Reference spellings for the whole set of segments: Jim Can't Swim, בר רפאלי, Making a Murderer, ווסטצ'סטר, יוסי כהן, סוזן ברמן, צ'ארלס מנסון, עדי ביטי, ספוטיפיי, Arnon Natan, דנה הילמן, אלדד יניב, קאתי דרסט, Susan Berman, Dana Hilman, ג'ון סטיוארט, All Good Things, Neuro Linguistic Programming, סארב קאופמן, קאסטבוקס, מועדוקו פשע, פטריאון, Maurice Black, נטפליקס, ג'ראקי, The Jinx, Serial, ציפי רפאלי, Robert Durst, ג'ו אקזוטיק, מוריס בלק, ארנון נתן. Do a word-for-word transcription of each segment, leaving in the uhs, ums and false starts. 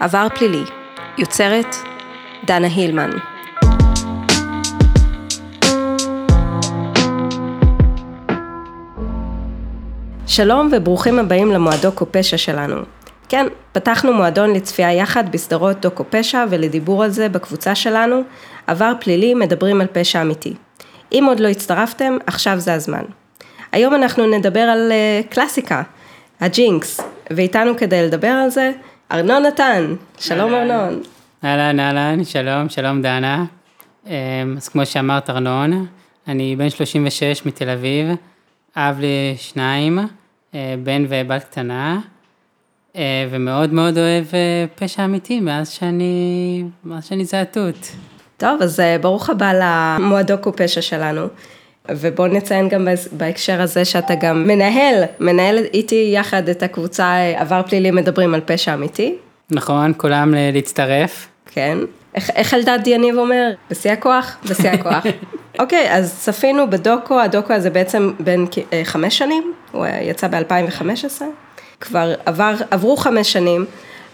עבר פלילי, יוצרת דנה הילמן. שלום וברוכים הבאים למועדוקו פשע שלנו. כן, פתחנו מועדון לצפייה יחד בסדרות דוקו פשע ולדיבור על זה בקבוצה שלנו, עבר פלילי מדברים על פשע אמיתי. אם עוד לא הצטרפתם, עכשיו זה הזמן. היום אנחנו נדבר על uh, קלאסיקה, הג'ינקס, ואיתנו כדי לדבר על זה, ארנון נתן. שלום אלן. ארנון. אהלן, אהלן, שלום, שלום דנה. אז כמו שאמרת ארנון, אני בן שלושים ושש מתל אביב, אב לשניים, בן ובת קטנה, ומאוד מאוד אוהב פשע אמיתי מאז שאני, מאז שאני זעתות. טוב, אז ברוך הבא למועדוקו פשע שלנו, ובואו נציין גם בהקשר הזה שאתה גם מנהל, מנהל איתי יחד את הקבוצה עבר פלילי מדברים על פשע אמיתי. נכון, כולם להצטרף. כן. איך, איך אלדד יניב אומר? בשיא הכוח? בשיא הכוח. אוקיי, אז צפינו בדוקו, הדוקו הזה בעצם בין אה, חמש שנים, הוא יצא ב-אלפיים וחמש עשרה, כבר עבר, עברו חמש שנים,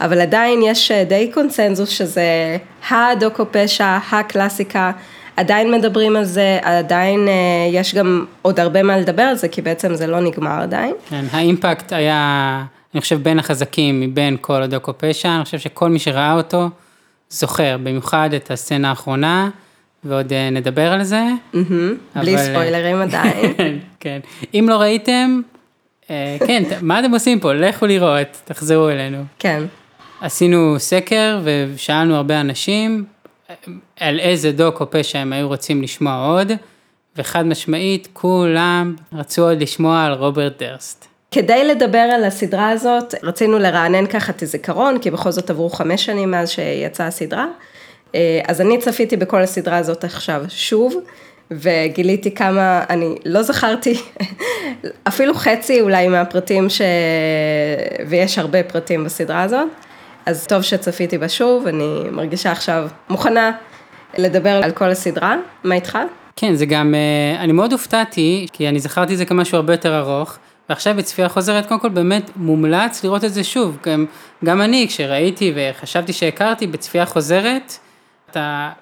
אבל עדיין יש די קונצנזוס שזה הדוקו פשע, הקלאסיקה, עדיין מדברים על זה, עדיין אה, יש גם עוד הרבה מה לדבר על זה, כי בעצם זה לא נגמר עדיין. כן, האימפקט היה, אני חושב, בין החזקים מבין כל הדוקו פשע, אני חושב שכל מי שראה אותו זוכר, במיוחד את הסצנה האחרונה, ועוד נדבר על זה. בלי ספוילרים עדיין. כן. אם לא ראיתם, כן, מה אתם עושים פה? לכו לראות, תחזרו אלינו. כן. עשינו סקר ושאלנו הרבה אנשים על איזה דוקו פשע הם היו רוצים לשמוע עוד, וחד משמעית, כולם רצו עוד לשמוע על רוברט דרסט. כדי לדבר על הסדרה הזאת, רצינו לרענן ככה את הזיכרון, כי בכל זאת עברו חמש שנים מאז שיצאה הסדרה, אז אני צפיתי בכל הסדרה הזאת עכשיו שוב, וגיליתי כמה, אני לא זכרתי, אפילו חצי אולי מהפרטים ש... ויש הרבה פרטים בסדרה הזאת, אז טוב שצפיתי בה שוב, אני מרגישה עכשיו מוכנה לדבר על כל הסדרה. מה איתך? כן, זה גם, אני מאוד הופתעתי, כי אני זכרתי זה כמשהו הרבה יותר ארוך, ועכשיו בצפייה חוזרת, קודם כל באמת מומלץ לראות את זה שוב, גם, גם אני כשראיתי וחשבתי שהכרתי בצפייה חוזרת,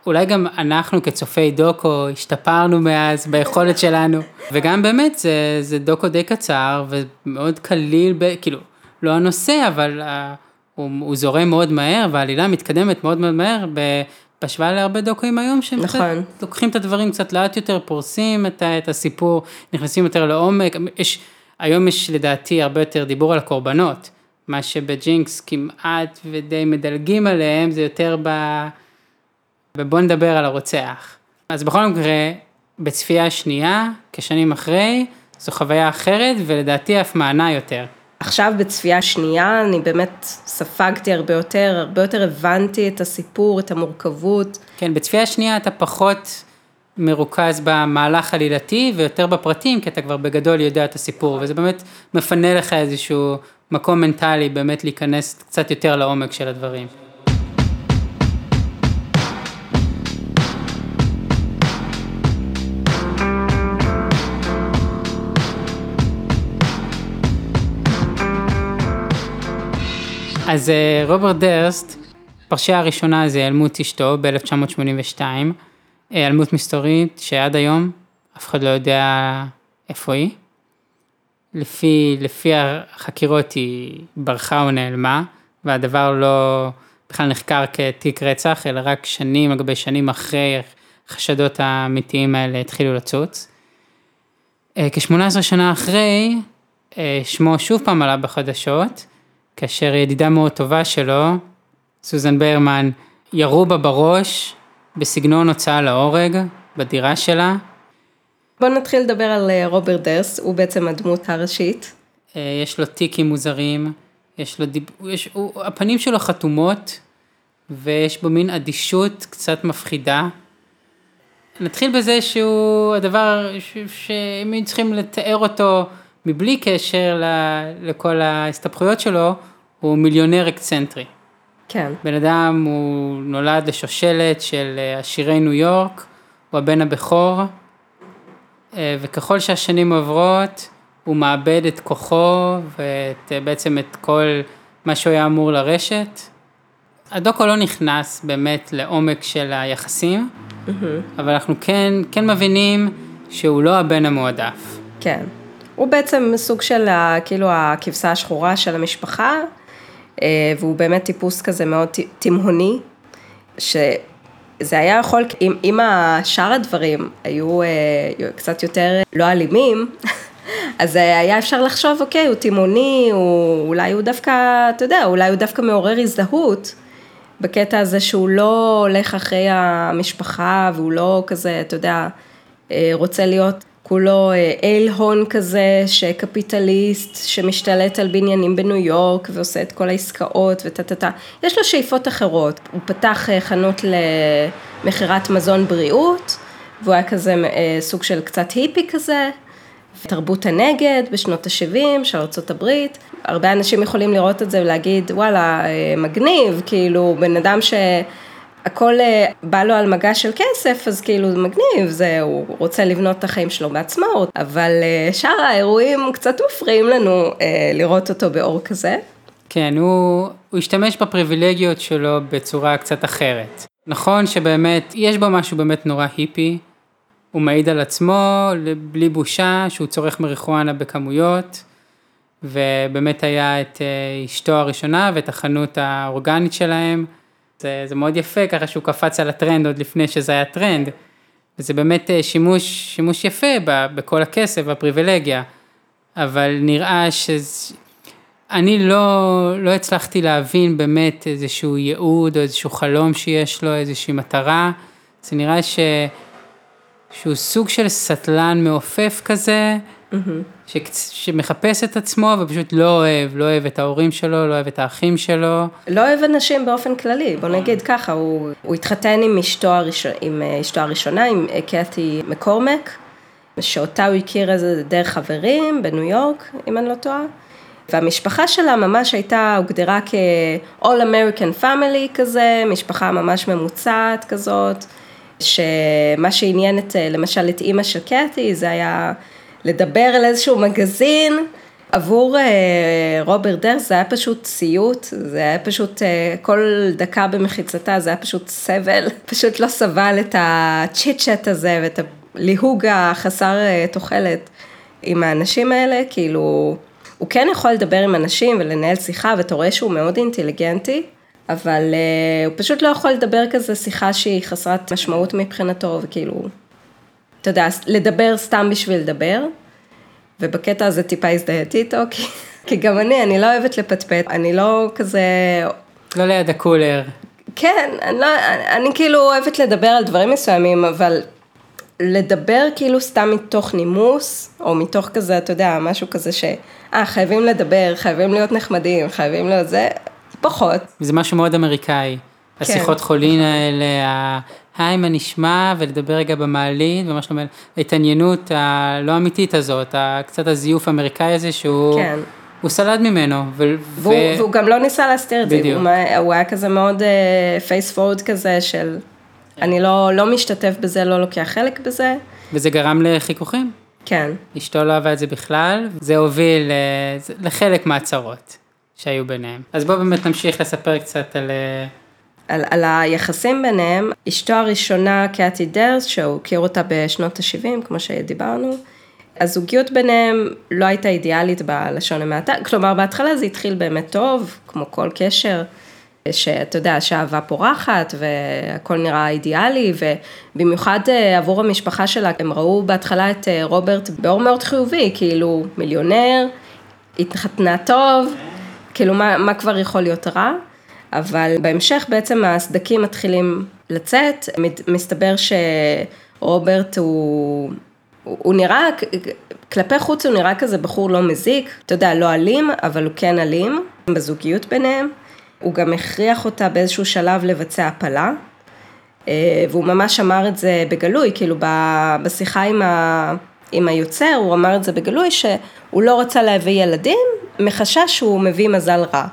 אולי גם אנחנו כצופי דוקו השתפרנו מאז ביכולת שלנו, וגם באמת זה, זה דוקו די קצר ומאוד קליל, ב, כאילו לא הנושא אבל ה, הוא, הוא זורם מאוד מהר והעלילה מתקדמת מאוד מאוד מהר בהשוואה להרבה דוקוים היום שהם נכון. קצת, לוקחים את הדברים קצת לאט יותר, פורסים את, את הסיפור, נכנסים יותר לעומק, יש, היום יש לדעתי הרבה יותר דיבור על הקורבנות, מה שבג'ינקס כמעט ודי מדלגים עליהם זה יותר ב... ובואו נדבר על הרוצח. אז בכל מקרה, בצפייה שנייה, כשנים אחרי, זו חוויה אחרת, ולדעתי אף מענה יותר. עכשיו בצפייה שנייה, אני באמת ספגתי הרבה יותר, הרבה יותר הבנתי את הסיפור, את המורכבות. כן, בצפייה שנייה אתה פחות מרוכז במהלך עלילתי, ויותר בפרטים, כי אתה כבר בגדול יודע את הסיפור, וזה באמת מפנה לך איזשהו מקום מנטלי, באמת להיכנס קצת יותר לעומק של הדברים. אז רוברט דרסט, פרשיה הראשונה זה אלמות אשתו ב-אלף תשע מאות שמונים ושתיים, אלמות מסתורית שעד היום אף אחד לא יודע איפה היא. לפי, לפי החקירות היא ברחה או נעלמה, והדבר לא בכלל נחקר כתיק רצח, אלא רק שנים, אגבי שנים אחרי החשדות האמיתיים האלה התחילו לצוץ. כ-שמונה עשרה שנה אחרי, שמו שוב פעם עלה בחדשות, כאשר ידידה מאוד טובה שלו, סוזן ברמן, ירו בה בראש, בסגנון הוצאה להורג, בדירה שלה. בואו נתחיל לדבר על רוברט דרסט, הוא בעצם הדמות הראשית. יש לו תיקים מוזרים, יש לו דיבור, יש, הוא, הפנים שלו חתומות, ויש בו מין אדישות קצת מפחידה. נתחיל בזה שהוא הדבר שהם צריכים לתאר אותו, מבלי קשר לכל ההסתפחויות שלו, הוא מיליונר אקצנטרי. כן. בן אדם, הוא נולד לשושלת של עשירי ניו יורק, הוא הבן הבכור, וככל שהשנים עוברות, הוא מאבד את כוחו, ובעצם את כל מה שהוא היה אמור לרשת. הדוקו לא נכנס באמת לעומק של היחסים, אבל אנחנו כן, כן מבינים שהוא לא הבן המועדף. כן. הוא בעצם סוג של כאילו הכבשה השחורה של המשפחה, והוא באמת טיפוס כזה מאוד תימהוני, שזה היה יכול, אם, אם השאר הדברים היו קצת יותר לא אלימים, אז היה אפשר לחשוב, אוקיי, הוא תימוני, הוא, אולי הוא דווקא, אתה יודע, אולי הוא דווקא מעורר הזדהות, בקטע הזה שהוא לא הולך אחרי המשפחה, והוא לא כזה, אתה יודע, רוצה להיות כולו אל הון כזה, שקפיטליסט, שמשתלט על בניינים בניו יורק, ועושה את כל העסקאות וטטטה. יש לו שאיפות אחרות. הוא פתח חנות למחירת מזון בריאות, והוא היה כזה סוג של קצת היפי כזה, תרבות הנגד בשנות ה-שבעים של ארצות הברית. הרבה אנשים יכולים לראות את זה ולהגיד, וואלה, מגניב, כאילו, בן אדם שהכל בא לו על מגע של כסף, אז כאילו, מגניב, זה, הוא רוצה לבנות את החיים שלו בעצמו, אבל שאר האירועים קצת מפריעים לנו לראות אותו באור כזה. כן, הוא, הוא השתמש בפריבילגיות שלו בצורה קצת אחרת. נכון שבאמת, יש בו משהו באמת נורא היפי, הוא מעיד על עצמו, בלי בושה, שהוא צורך מריחואנה בכמויות, ובאמת היה את אשתו הראשונה, ואת החנות האורגנית שלהם. זה, זה מאוד יפה, ככה שהוא קפץ על הטרנד עוד לפני שזה היה טרנד. וזה באמת שימוש, שימוש יפה בכל הכסף, בפריבילגיה. אבל נראה שזה... אני לא, לא הצלחתי להבין באמת איזשהו ייעוד, או איזשהו חלום שיש לו, איזושהי מטרה. זה נראה ש... שהוא סוג של סטלן מעופף כזה, mm-hmm. שמחפש את עצמו, ופשוט לא אוהב, לא אוהב את ההורים שלו, לא אוהב את האחים שלו. לא אוהב אנשים באופן כללי, בוא נגיד ככה, הוא, הוא התחתן עם אשתו, הראשונה, עם אשתו הראשונה, עם קאתי מקורמק, שאותה הוא הכיר איזה דרך חברים בניו יורק, אם אני לא טועה, והמשפחה שלה ממש הייתה, הוגדרה כ-all American family כזה, משפחה ממש ממוצעת כזאת, שמה שעניין את, למשל, את אימא של קאתי, זה היה לדבר על איזשהו מגזין. עבור רוברט דרסט זה היה פשוט סיוט, זה היה פשוט, כל דקה במחיצתה, זה היה פשוט סבל. פשוט לא סבל את הצ'יט-צ'ט הזה, ואת הליהוג החסר תוחלת עם האנשים האלה, כאילו, הוא כן יכול לדבר עם אנשים ולנהל שיחה, ואתה רואה שהוא מאוד אינטליגנטי. אבל uh, הוא פשוט לא יכול לדבר כזה שיחה שהיא חסרת משמעות מבחינתו, וכאילו, אתה יודע, לדבר סתם בשביל לדבר, ובקטע הזה טיפה הזדהיתי איתו, כי, כי גם אני, אני לא אוהבת לפטפט, אני לא כזה... לא ליד הקולר. כן, אני, לא, אני, אני כאילו אוהבת לדבר על דברים מסוימים, אבל לדבר כאילו סתם מתוך נימוס, או מתוך כזה, אתה יודע, משהו כזה ש... אה, חייבים לדבר, חייבים להיות נחמדים, חייבים להיות זה... פחות. זה משהו מאוד אמריקאי. כן. השיחות חולין האלה, היי מה נשמע, ולדבר רגע במעלית, וממש לומר, ההתעניינות הלא אמיתית הזאת, קצת הזיוף האמריקאי הזה, שהוא כן. הוא סלד ממנו. ו... והוא, ו... והוא גם לא ניסה להסתיר את זה. הוא, הוא היה כזה מאוד פייס uh, פורוד כזה, של yeah. אני לא, לא משתתף בזה, לא לוקח חלק בזה. וזה גרם לחיכוכים. כן. אשתו לא אהבה את זה בכלל, זה הוביל uh, לחלק מהצרות. שהיו ביניהם. אז בואו באמת נמשיך לספר קצת על... על, על היחסים ביניהם. אשתו הראשונה, קאתי דרסט, שהוא הכיר אותה בשנות ה-שבעים, כמו שדיברנו, הזוגיות ביניהם לא הייתה אידיאלית בלשון המעטה, כלומר, בהתחלה זה התחיל באמת טוב, כמו כל קשר, שאתה יודע, שהאהבה פורחת, והכל נראה אידיאלי, ובמיוחד עבור המשפחה שלה, הם ראו בהתחלה את רוברט באור מאוד חיובי, כאילו מיליונר, התחתנה טוב... כאילו מה, מה כבר יכול להיות רע, אבל בהמשך בעצם הסדקים מתחילים לצאת, מסתבר שרוברט הוא, הוא, הוא נראה, כלפי חוץ הוא נראה כזה בחור לא מזיק, אתה יודע, לא אלים, אבל הוא כן אלים, בזוגיות ביניהם, הוא גם הכריח אותה באיזשהו שלב לבצע הפלה, והוא ממש אמר את זה בגלוי, כאילו בשיחה עם ה... עם היוצר, הוא אמר את זה בגלוי, שהוא לא רוצה להביא ילדים, מחשש שהוא מביא מזל רע.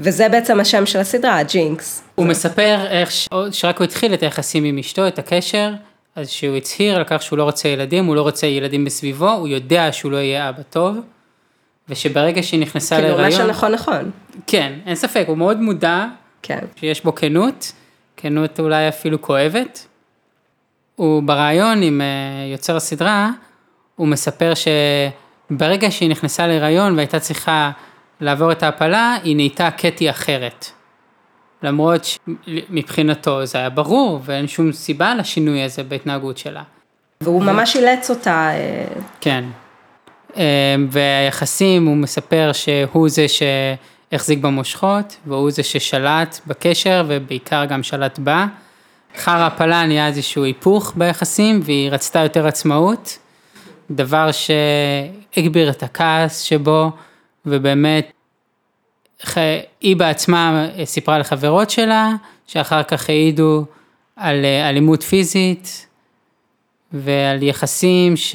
וזה בעצם השם של הסדרה, הג'ינקס. הוא מספר איך ש... שרק הוא התחיל את היחסים עם אשתו, את הקשר, אז שהוא הצהיר על כך שהוא לא רוצה ילדים, הוא לא רוצה ילדים בסביבו, הוא יודע שהוא לא יהיה אבא טוב, ושברגע שהיא נכנסה להיריון... כאילו, מה שנכון נכון. כן, אין ספק, הוא מאוד מודע, כן. שיש בו כנות, כנות אולי אפילו כואבת, וברעיון עם יוצר הסדרה, הוא מספר שברגע שהיא נכנסה להיריון והייתה צריכה לעבור את ההפלה, היא נהייתה קטי אחרת. למרות שמבחינתו זה היה ברור, ואין שום סיבה לשינוי הזה בהתנהגות שלה. והוא ממש אילץ אותה. כן. והיחסים, הוא מספר שהוא זה שהחזיק במושכות, והוא זה ששלט בקשר, ובעיקר גם שלט בה. אחר ההפלה נהיה איזשהו היפוך ביחסים, והיא רצתה יותר עצמאות, דבר שהגביר את הכעס שבו, ובאמת היא בעצמה סיפרה לחברות שלה, שאחר כך העידו על אלימות פיזית, ועל יחסים ש...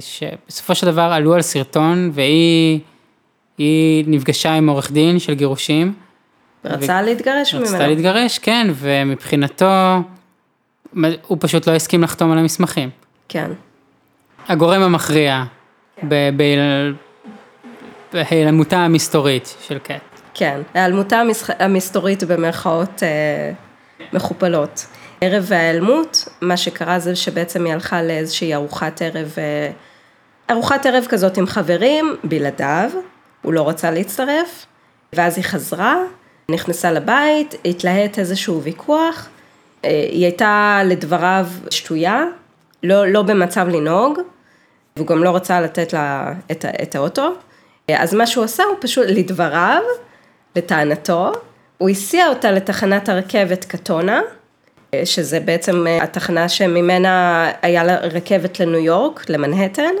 שבסופו של דבר עלו על סרטון, והיא היא נפגשה עם עורך דין של גירושים. רצה ו... להתגרש רצה ממנו. רצתה להתגרש, כן, ומבחינתו, הוא פשוט לא הסכים לחתום על המסמכים. כן. הגורם המכריע, כן. ב- בהיעלמותה המסתורית של קט. כן, ההיעלמותה המסתורית במרכאות אה, מכופלות. ערב ההיעלמות, מה שקרה זה שבעצם היא הלכה לאיזושהי ארוחת ערב, אה, ארוחת ערב כזאת עם חברים, בלעדיו, הוא לא רצה להצטרף, ואז היא חזרה, נכנסה לבית, התלהט איזשהו ויכוח, אה, היא הייתה לדבריו שטויה, לא, לא במצב לנהוג, והוא גם לא רצה לתת לה את, את האוטו, אז מה שהוא עשה הוא פשוט לדבריו, לטענתו, הוא הסיע אותה לתחנת הרכבת קטונה, שזה בעצם התחנה שממנה היה רכבת לניו יורק, למנהטן,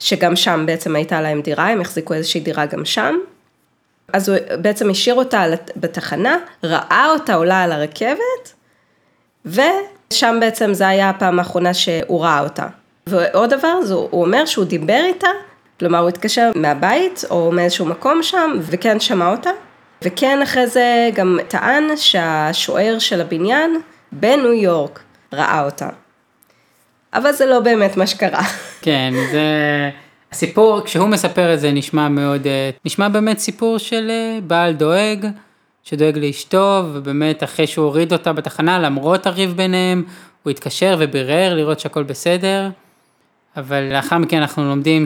שגם שם בעצם הייתה להם דירה, הם החזיקו איזושהי דירה גם שם, אז הוא בעצם השאיר אותה בתחנה, ראה אותה עולה על הרכבת, ושם בעצם זה היה הפעם האחרונה שהוא ראה אותה. ועוד דבר, הוא אומר שהוא דיבר איתה, כלומר, הוא התקשר מהבית או מאיזשהו מקום שם, וכן שמע אותה. וכן אחרי זה גם טען שהשוער של הבניין בניו יורק ראה אותה. אבל זה לא באמת מה שקרה. כן, זה הסיפור, כשהוא מספר את זה נשמע מאוד, נשמע באמת סיפור של בעל דואג, שדואג לאשתו, ובאמת אחרי שהוא הוריד אותה בתחנה, למרות הריב ביניהם, הוא התקשר וברר לראות שהכל בסדר. אבל לאחר מכן אנחנו לומדים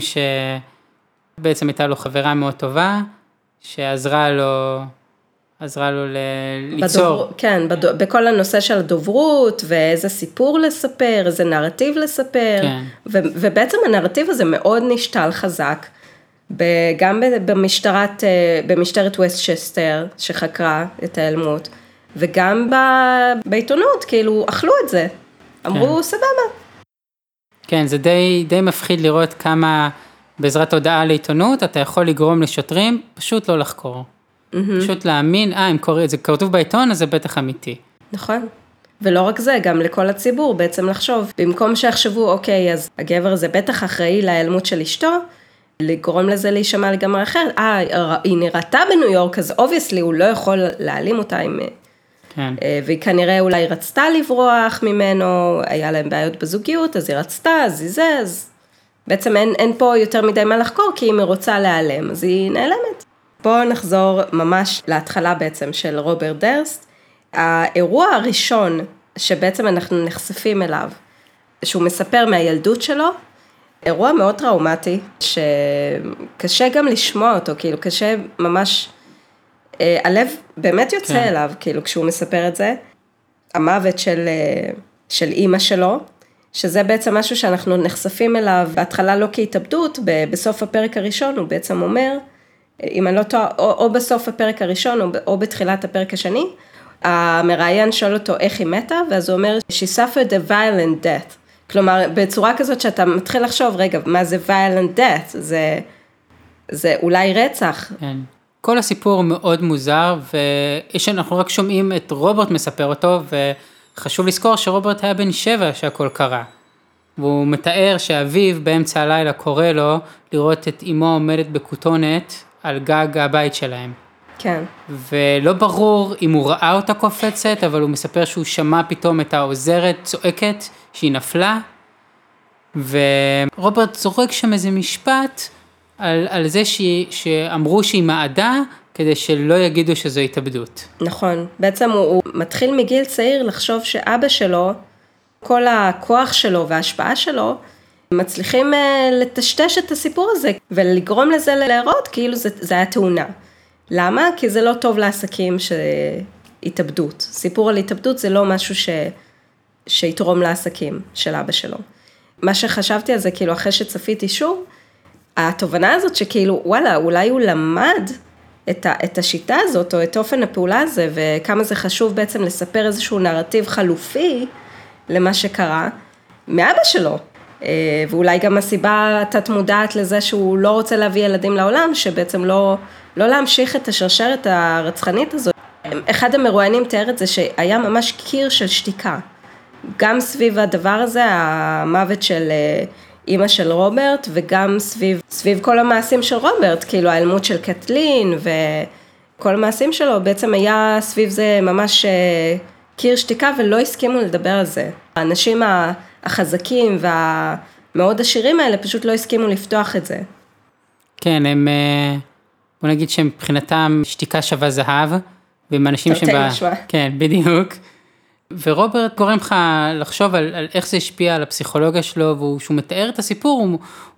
שבעצם הייתה לו חברה מאוד טובה, שעזרה לו, עזרה לו ליצור. בדוב... כן, בדו... בכל הנושא של הדוברות, ואיזה סיפור לספר, איזה נרטיב לספר, כן. ו... ובעצם הנרטיב הזה מאוד נשתל חזק, גם במשטרת, במשטרת ווסטצ'סטר, שחקרה את ההיעלמות, וגם ב... בעיתונות, כאילו, אכלו את זה, אמרו כן. סבבה. כן, זה די, די מפחיד לראות כמה בעזרת הודעה לעיתונות, אתה יכול לגרום לשוטרים, פשוט לא לחקור. Mm-hmm. פשוט להאמין, אה, אם קורא, זה כתוב בעיתון, אז זה בטח אמיתי. נכון. ולא רק זה, גם לכל הציבור בעצם לחשוב. במקום שיחשבו, אוקיי, אז הגבר הזה בטח אחראי להיעלמות של אשתו, לגרום לזה להישמע לגמרי אחר. אה, היא נראתה בניו יורק, אז obviously הוא לא יכול להעלים אותה עם... כן. והיא כנראה אולי רצתה לברוח ממנו, היה להם בעיות בזוגיות, אז היא רצתה, אז היא זה, אז בעצם אין, אין פה יותר מדי מה לחקור, כי אם היא רוצה להיעלם, אז היא נעלמת. בואו נחזור ממש להתחלה בעצם של רוברט דרסט. האירוע הראשון שבעצם אנחנו נחשפים אליו, שהוא מספר מהילדות שלו, אירוע מאוד טראומטי, שקשה גם לשמוע אותו, כאילו קשה ממש... הלב באמת יוצא כן. אליו, כאילו, כשהוא מספר את זה, המוות של, של אימא שלו, שזה בעצם משהו שאנחנו נחשפים אליו, בהתחלה לא כהתאבדות, בסוף הפרק הראשון הוא בעצם אומר, אם אני לא טועה, או, או בסוף הפרק הראשון, או, או בתחילת הפרק השני, המראיין שואל אותו איך היא מתה, ואז הוא אומר, She suffered a violent death, כלומר, בצורה כזאת שאתה מתחיל לחשוב, רגע, מה זה violent death? זה, זה אולי רצח. כן. כל הסיפור מאוד מוזר, ואנחנו רק שומעים את רוברט מספר אותו, וחשוב לזכור שרוברט היה בן שבע שהכל קרה. והוא מתאר שאביו באמצע הלילה קורא לו לראות את אמו עומדת בכותונת על גג הבית שלהם. כן. ולא ברור אם הוא ראה אותה קופצת, אבל הוא מספר שהוא שמע פתאום את העוזרת צועקת שהיא נפלה, ורוברט זורק שם איזה משפט, על, על זה ש, שאמרו שהיא מעדה, כדי שלא יגידו שזו התאבדות. נכון. בעצם הוא, הוא מתחיל מגיל צעיר לחשוב שאבא שלו, כל הכוח שלו וההשפעה שלו, מצליחים לטשטש את הסיפור הזה, ולגרום לזה להראות כאילו זה, זה היה תאונה. למה? כי זה לא טוב לעסקים שהתאבדות. סיפור על התאבדות זה לא משהו ש... שיתרום לעסקים של אבא שלו. מה שחשבתי על זה, כאילו אחרי שצפיתי שוב, התובנה הזאת שכאילו, וואלה, אולי הוא למד את, ה... את השיטה הזאת, או את אופן הפעולה הזה, וכמה זה חשוב בעצם לספר איזשהו נרטיב חלופי למה שקרה מאבא שלו. ואולי גם הסיבה תת מודעת לזה שהוא לא רוצה להביא ילדים לעולם, שבעצם לא, לא להמשיך את השרשרת הרצחנית הזאת. אחד המרואיינים תיאר את זה שהיה ממש קיר של שתיקה. גם סביב הדבר הזה, המוות של אימא של רוברט, וגם סביב, סביב כל המעשים של רוברט, כאילו האלמות של קתלין, וכל המעשים שלו, בעצם היה סביב זה ממש קיר שתיקה, ולא הסכימו לדבר על זה. האנשים ה... החזקים והמאוד עשירים האלה פשוט לא הסכימו לפתוח את זה. כן, הם, בוא נגיד שמבחינתם שתיקה שווה זהב, והם אנשים שבא... כן, בדיוק. ורוברט גורם לך לחשוב על, על איך זה השפיע על הפסיכולוגיה שלו, וכשהוא מתאר את הסיפור, הוא,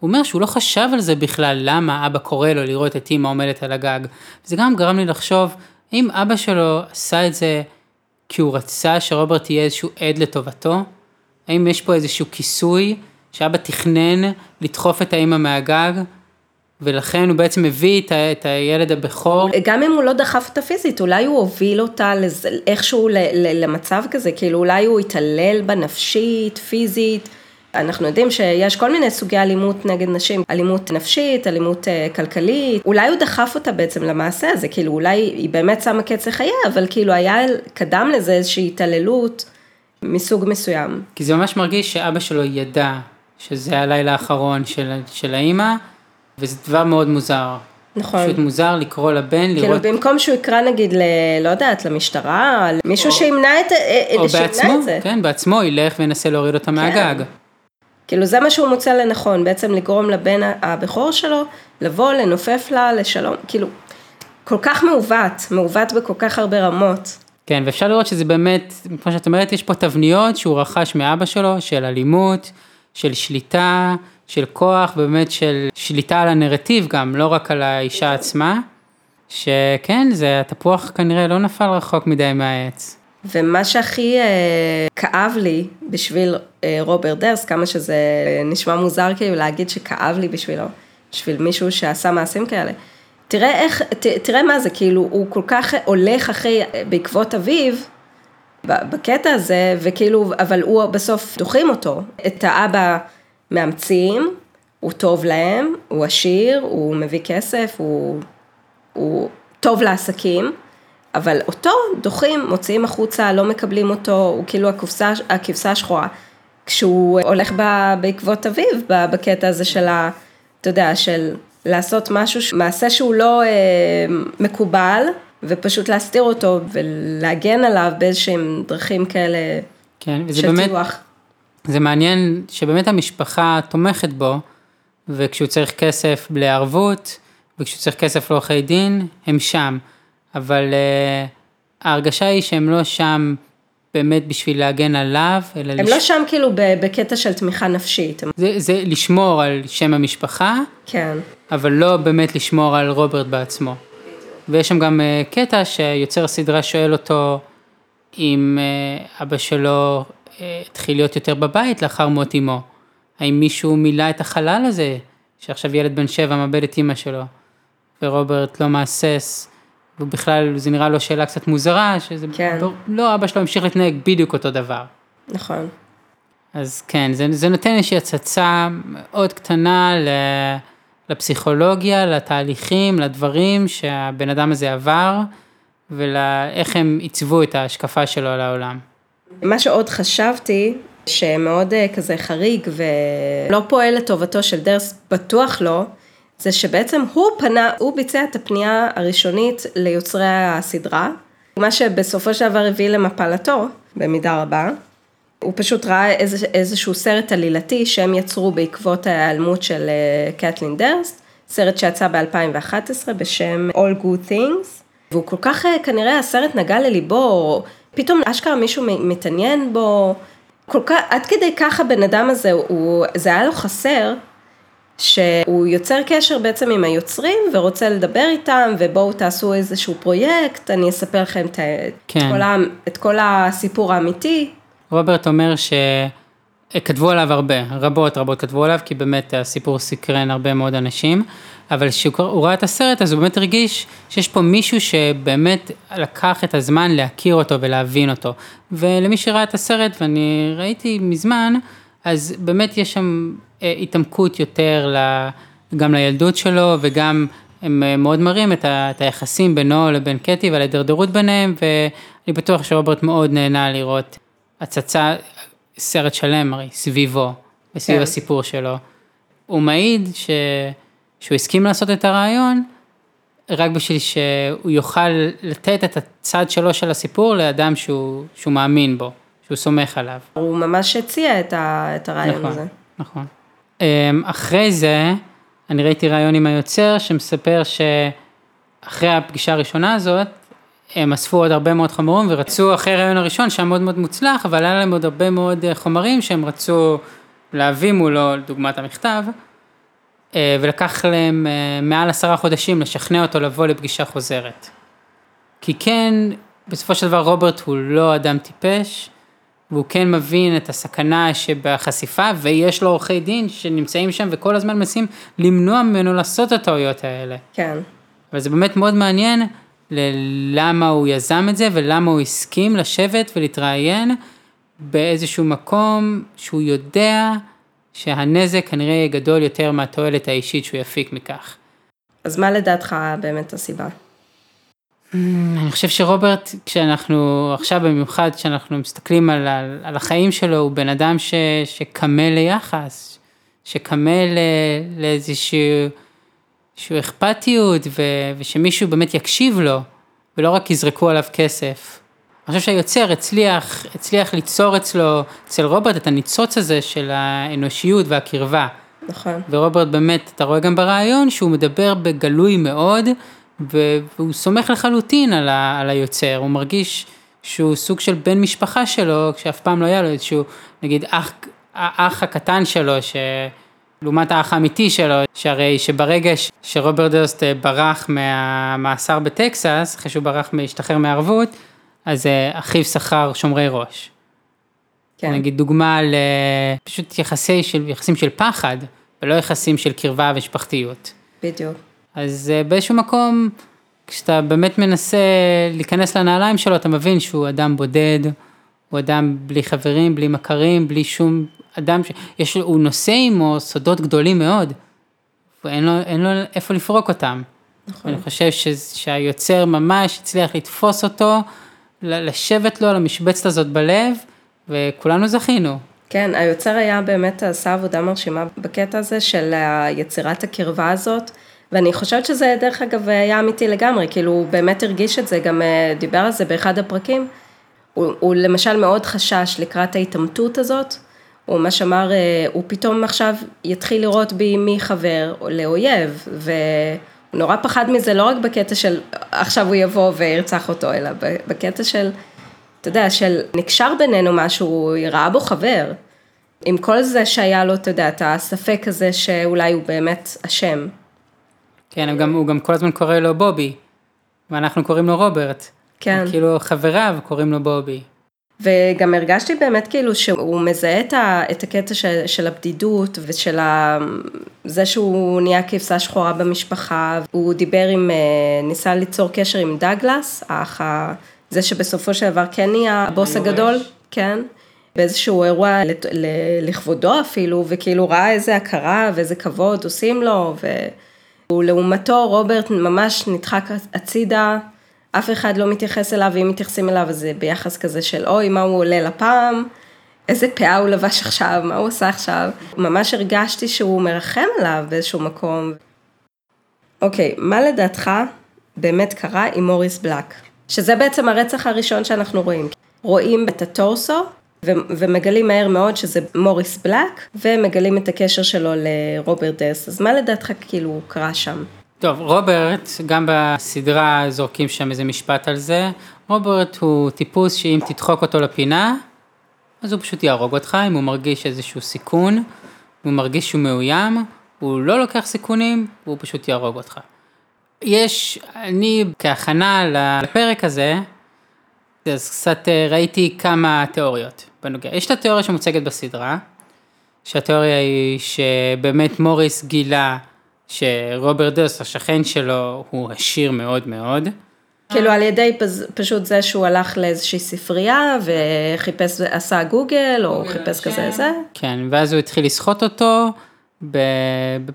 הוא אומר שהוא לא חשב על זה בכלל, למה אבא קורא לו לראות את אמא עומדת על הגג. וזה גם גרם לי לחשוב, אם אבא שלו עשה את זה כי הוא רצה שרוברט יהיה איזשהו עד לטובתו, האם יש פה איזשהו כיסוי שאבא תכנן לדחוף את האמא מהגג, ולכן הוא בעצם הביא את, ה- את הילד הבכור. גם אם הוא לא דחף אותה פיזית, אולי הוא הוביל אותה לז- איכשהו ל- ל- למצב כזה, כאילו אולי הוא התעלל בנפשית, פיזית. אנחנו יודעים שיש כל מיני סוגי אלימות נגד נשים, אלימות נפשית, אלימות uh, כלכלית. אולי הוא דחף אותה בעצם למעשה הזה, כאילו אולי היא באמת שמה קץ לחייה, אבל כאילו היה קדם לזה איזושהי התעללות, מסוג מסוים. כי זה ממש מרגיש שאבא שלו ידע שזה הלילה האחרון של, של האמא, וזה דבר מאוד מוזר. נכון. פשוט מוזר לקרוא לבן, לראות... כאילו במקום שהוא יקרא נגיד, ל... לא יודעת, למשטרה, למישהו או... שימנע את... או בעצמו, את זה. כן, בעצמו ילך ונסה להוריד אותה כן. מהגג. כאילו זה מה שהוא מוצא לנכון, בעצם לגרום לבן הבכור שלו, לבוא, לנופף לה, לשלום, כאילו, כל כך מעוות, מעוות בכל כך הרבה רמות. כן, ואפשר לראות שזה באמת, כמו שאת אומרת, יש פה תבניות שהוא רכש מאבא שלו, של אלימות, של שליטה, של כוח, באמת של שליטה על הנרטיב גם, לא רק על האישה עצמה, שכן, זה, התפוח כנראה לא נפל רחוק מדי מהעץ. ומה שהכי אה, כאב לי בשביל אה, רוברט דרסט, כמה שזה נשמע מוזר כאילו להגיד שכאב לי בשבילו, בשביל מישהו שעשה מעשים כאלה, תראה איך, ת, תראה מה זה, כאילו הוא כל כך הולך אחרי, בעקבות אביו, בקטע הזה, וכאילו, אבל הוא בסוף דוחים אותו, את האבא מאמצים, הוא טוב להם, הוא עשיר, הוא מביא כסף, הוא, הוא טוב לעסקים, אבל אותו דוחים, מוציאים החוצה, לא מקבלים אותו, הוא כאילו הכבשה, הכבשה השחורה, כשהוא הולך בעקבות אביו, בקטע הזה של ה, אתה יודע, של... לעשות משהו, מעשה שהוא לא אה, מקובל, ופשוט להסתיר אותו, ולהגן עליו באיזשהם דרכים כאלה כן, וזה של באמת, טיוח. זה מעניין שבאמת המשפחה תומכת בו, וכשהוא צריך כסף לערבות, וכשהוא צריך כסף לעורכי דין, הם שם. אבל אה, ההרגשה היא שהם לא שם באמת בשביל להגן עליו, אלא הם לש... לא שם כאילו בקטע של תמיכה נפשית. זה, זה לשמור על שם המשפחה, כן. אבל לא באמת לשמור על רוברט בעצמו. ויש שם גם uh, קטע שיוצר הסדרה שואל אותו אם uh, אבא שלו uh, התחיל להיות יותר בבית לאחר מות אמו. האם מישהו מילא את החלל הזה, שעכשיו ילד בן שבע מאבד את אמא שלו, ורוברט לא מעסס, ובכלל זה נראה לו שאלה קצת מוזרה, שזה כן. לא, לא, אבא שלו המשיך להתנהג בדיוק אותו דבר. נכון. אז כן, זה, זה נותן איזושהי הצצה מאוד קטנה לפסיכולוגיה, לתהליכים, לדברים שהבן אדם הזה עבר, ואיך הם עיצבו את ההשקפה שלו על העולם. מה שעוד חשבתי, שמאוד כזה חריג ולא פועל לטובתו של דרסט, בטוח לא, זה שבעצם הוא פנה, הוא ביצע את הפנייה הראשונית ליוצרי הסדרה, מה שבסופו של דבר הביא למפלתו, במידה רבה, הוא פשוט ראה איז, איזשהו סרט עלילתי שהם יצרו בעקבות ההיעלמות של קתלין דרסט, סרט שיצא ב-אלפיים ואחת עשרה בשם All Good Things, והוא כל כך כנראה הסרט נגע לליבו, פתאום אשכרה מישהו מתעניין בו, כל כך, עד כדי ככה בן אדם הזה, הוא, זה היה לו חסר, שהוא יוצר קשר בעצם עם היוצרים, ורוצה לדבר איתם, ובואו תעשו איזשהו פרויקט, אני אספר לכם את, כן. את, כל, ה, את כל הסיפור האמיתי. רוברט אומר שכתבו עליו הרבה, רבות רבות כתבו עליו, כי באמת הסיפור סקרן הרבה מאוד אנשים, אבל כשהוא ראה את הסרט, אז הוא באמת הרגיש שיש פה מישהו שבאמת לקח את הזמן להכיר אותו ולהבין אותו. ולמי שראה את הסרט, ואני ראיתי מזמן, אז באמת יש שם התעמקות יותר גם לילדות שלו, וגם הם מאוד מראים את היחסים בינו לבין קטי, ועל הדרדרות ביניהם, ואני בטוח שרוברט מאוד נהנה לראות הצצה, סרט שלם הרי, סביבו, בסביב הסיפור שלו. הוא מעיד ש... שהוא הסכים לעשות את הרעיון, רק בשביל שהוא יוכל לתת את הצד שלו של הסיפור לאדם שהוא, שהוא מאמין בו, שהוא סומך עליו. הוא ממש הציע את, ה... את הרעיון נכון, הזה. נכון, נכון. אחרי זה, אני ראיתי רעיון עם היוצר, שמספר שאחרי הפגישה הראשונה הזאת, הם אספו עוד הרבה מאוד חומרים, ורצו אחרי הרעיון הראשון, שהיה מאוד מאוד מוצלח, אבל היה להם עוד הרבה מאוד חומרים, שהם רצו להביא מולו, לדוגמת המכתב, ולקח להם מעל עשרה חודשים לשכנע אותו לבוא לפגישה חוזרת. כי כן, בסופו של דבר רוברט הוא לא אדם טיפש, והוא כן מבין את הסכנה שבחשיפה, ויש לו עורכי דין שנמצאים שם וכל הזמן מנסים למנוע ממנו לעשות את הטעויות האלה. כן. אבל זה באמת מאוד מעניין ללמה הוא יזם את זה, ולמה הוא הסכים לשבת ולהתראיין באיזשהו מקום שהוא יודע שהנזק כנראה יהיה גדול יותר מהתועלת האישית שהוא יפיק מכך. אז מה לדעתך באמת הסיבה? אני חושב שרוברט, כשאנחנו עכשיו במיוחד, כשאנחנו מסתכלים על, על החיים שלו, הוא בן אדם ש, שקמה ליחס, שקמה ל, לאיזשהו אכפתיות, ו, ושמישהו באמת יקשיב לו, ולא רק יזרקו עליו כסף. אני חושב שהיוצר הצליח, הצליח ליצור אצלו, אצל רוברט, את הניצוץ הזה של האנושיות והקרבה. נכון. ורוברט באמת, אתה רואה גם ברעיון שהוא מדבר בגלוי מאוד, והוא סומך לחלוטין על, ה, על היוצר, הוא מרגיש שהוא סוג של בן משפחה שלו, כשאף פעם לא היה לו איזשהו, נגיד, אח, האח הקטן שלו, שלעומת האח האמיתי שלו, שהרי שברגע שרוברט דורסט ברח מהמאסר בטקסס, אחרי שהוא ברח מהשתחרר מהערבות, אז אחיו שכר שומרי ראש. כן. נגיד דוגמה לפשוט יחסי של, יחסים של פחד, ולא יחסים של קרבה ושפחתיות. בדיוק. אז באיזשהו מקום, כשאתה באמת מנסה להיכנס לנעליים שלו, אתה מבין שהוא אדם בודד, הוא אדם בלי חברים, בלי מכרים, בלי שום אדם, ש... יש, הוא נושא עמו סודות גדולים מאוד, ואין לו, אין לו איפה לפרוק אותם. נכון. אני חושב ש... שהיוצר ממש הצליח לתפוס אותו, לשבת לו על המשבצת הזאת בלב, וכולנו זכינו. כן, היוצר היה באמת עשה עבודה מרשימה בקטע הזה של יצירת הקרבה הזאת, ואני חושבת שזה דרך אגב היה אמיתי לגמרי, כאילו הוא באמת הרגיש את זה, גם דיבר על זה באחד הפרקים, הוא, הוא למשל מאוד חשש לקראת ההתאמתות הזאת, הוא מה שאמר, הוא פתאום עכשיו יתחיל לראות בי מי חבר לאויב, ו... נורא פחד מזה, לא רק בקטע של עכשיו הוא יבוא וירצח אותו, אלא בקטע של, אתה יודע, של נקשר בינינו משהו, הוא יראה בו חבר. עם כל זה שהיה לו, אתה יודע, את הספק הזה שאולי הוא באמת אשם. כן, הוא גם, הוא גם כל הזמן קורא לו בובי, ואנחנו קוראים לו רוברט. כן. כאילו חבריו קוראים לו בובי. וגם הרגשתי באמת כאילו שהוא מזהה את הקטע של הבדידות ושל זה שהוא נהיה כבשה שחורה במשפחה. הוא דיבר עם, ניסה ליצור קשר עם דאגלס, האח, זה שבסופו של דבר כן נהיה הבוס הגדול, כן, באיזשהו אירוע לכבודו אפילו, וכאילו ראה איזה הכרה ואיזה כבוד עושים לו, ולעומתו רוברט ממש נדחק הצידה, אף אחד לא מתייחס אליו, ואם מתייחסים אליו, אז זה ביחס כזה של, אוי, מה הוא עולה לפעם, איזה פאה הוא לבש עכשיו, מה הוא עושה עכשיו. ממש הרגשתי שהוא מרחם עליו באיזשהו מקום. אוקיי, מה לדעתך באמת קרה עם מוריס בלק? שזה בעצם הרצח הראשון שאנחנו רואים. רואים את הטורסו, ומגלים מהר מאוד שזה מוריס בלק, ומגלים את הקשר שלו לרוברט דרסט. אז מה לדעתך כאילו קרה שם? טוב, רוברט, גם בסדרה זורקים שם איזה משפט על זה, רוברט הוא טיפוס שאם תדחוק אותו לפינה, אז הוא פשוט יהרוג אותך, אם הוא מרגיש איזשהו סיכון, הוא מרגיש שהוא מאוים, הוא לא לוקח סיכונים, הוא פשוט יהרוג אותך. יש, אני כהכנה לפרק הזה, אז קצת ראיתי כמה תיאוריות בנוגע. יש את התיאוריה שמוצגת בסדרה, שהתיאוריה היא שבאמת מוריס גילה שרוברט דרסט, השכן שלו, הוא עשיר מאוד מאוד. כאילו על ידי פשוט זה שהוא הלך לאיזושהי ספרייה וחיפש, עשה גוגל או חיפש כזה זה. כן, ואז הוא התחיל לסחוט אותו,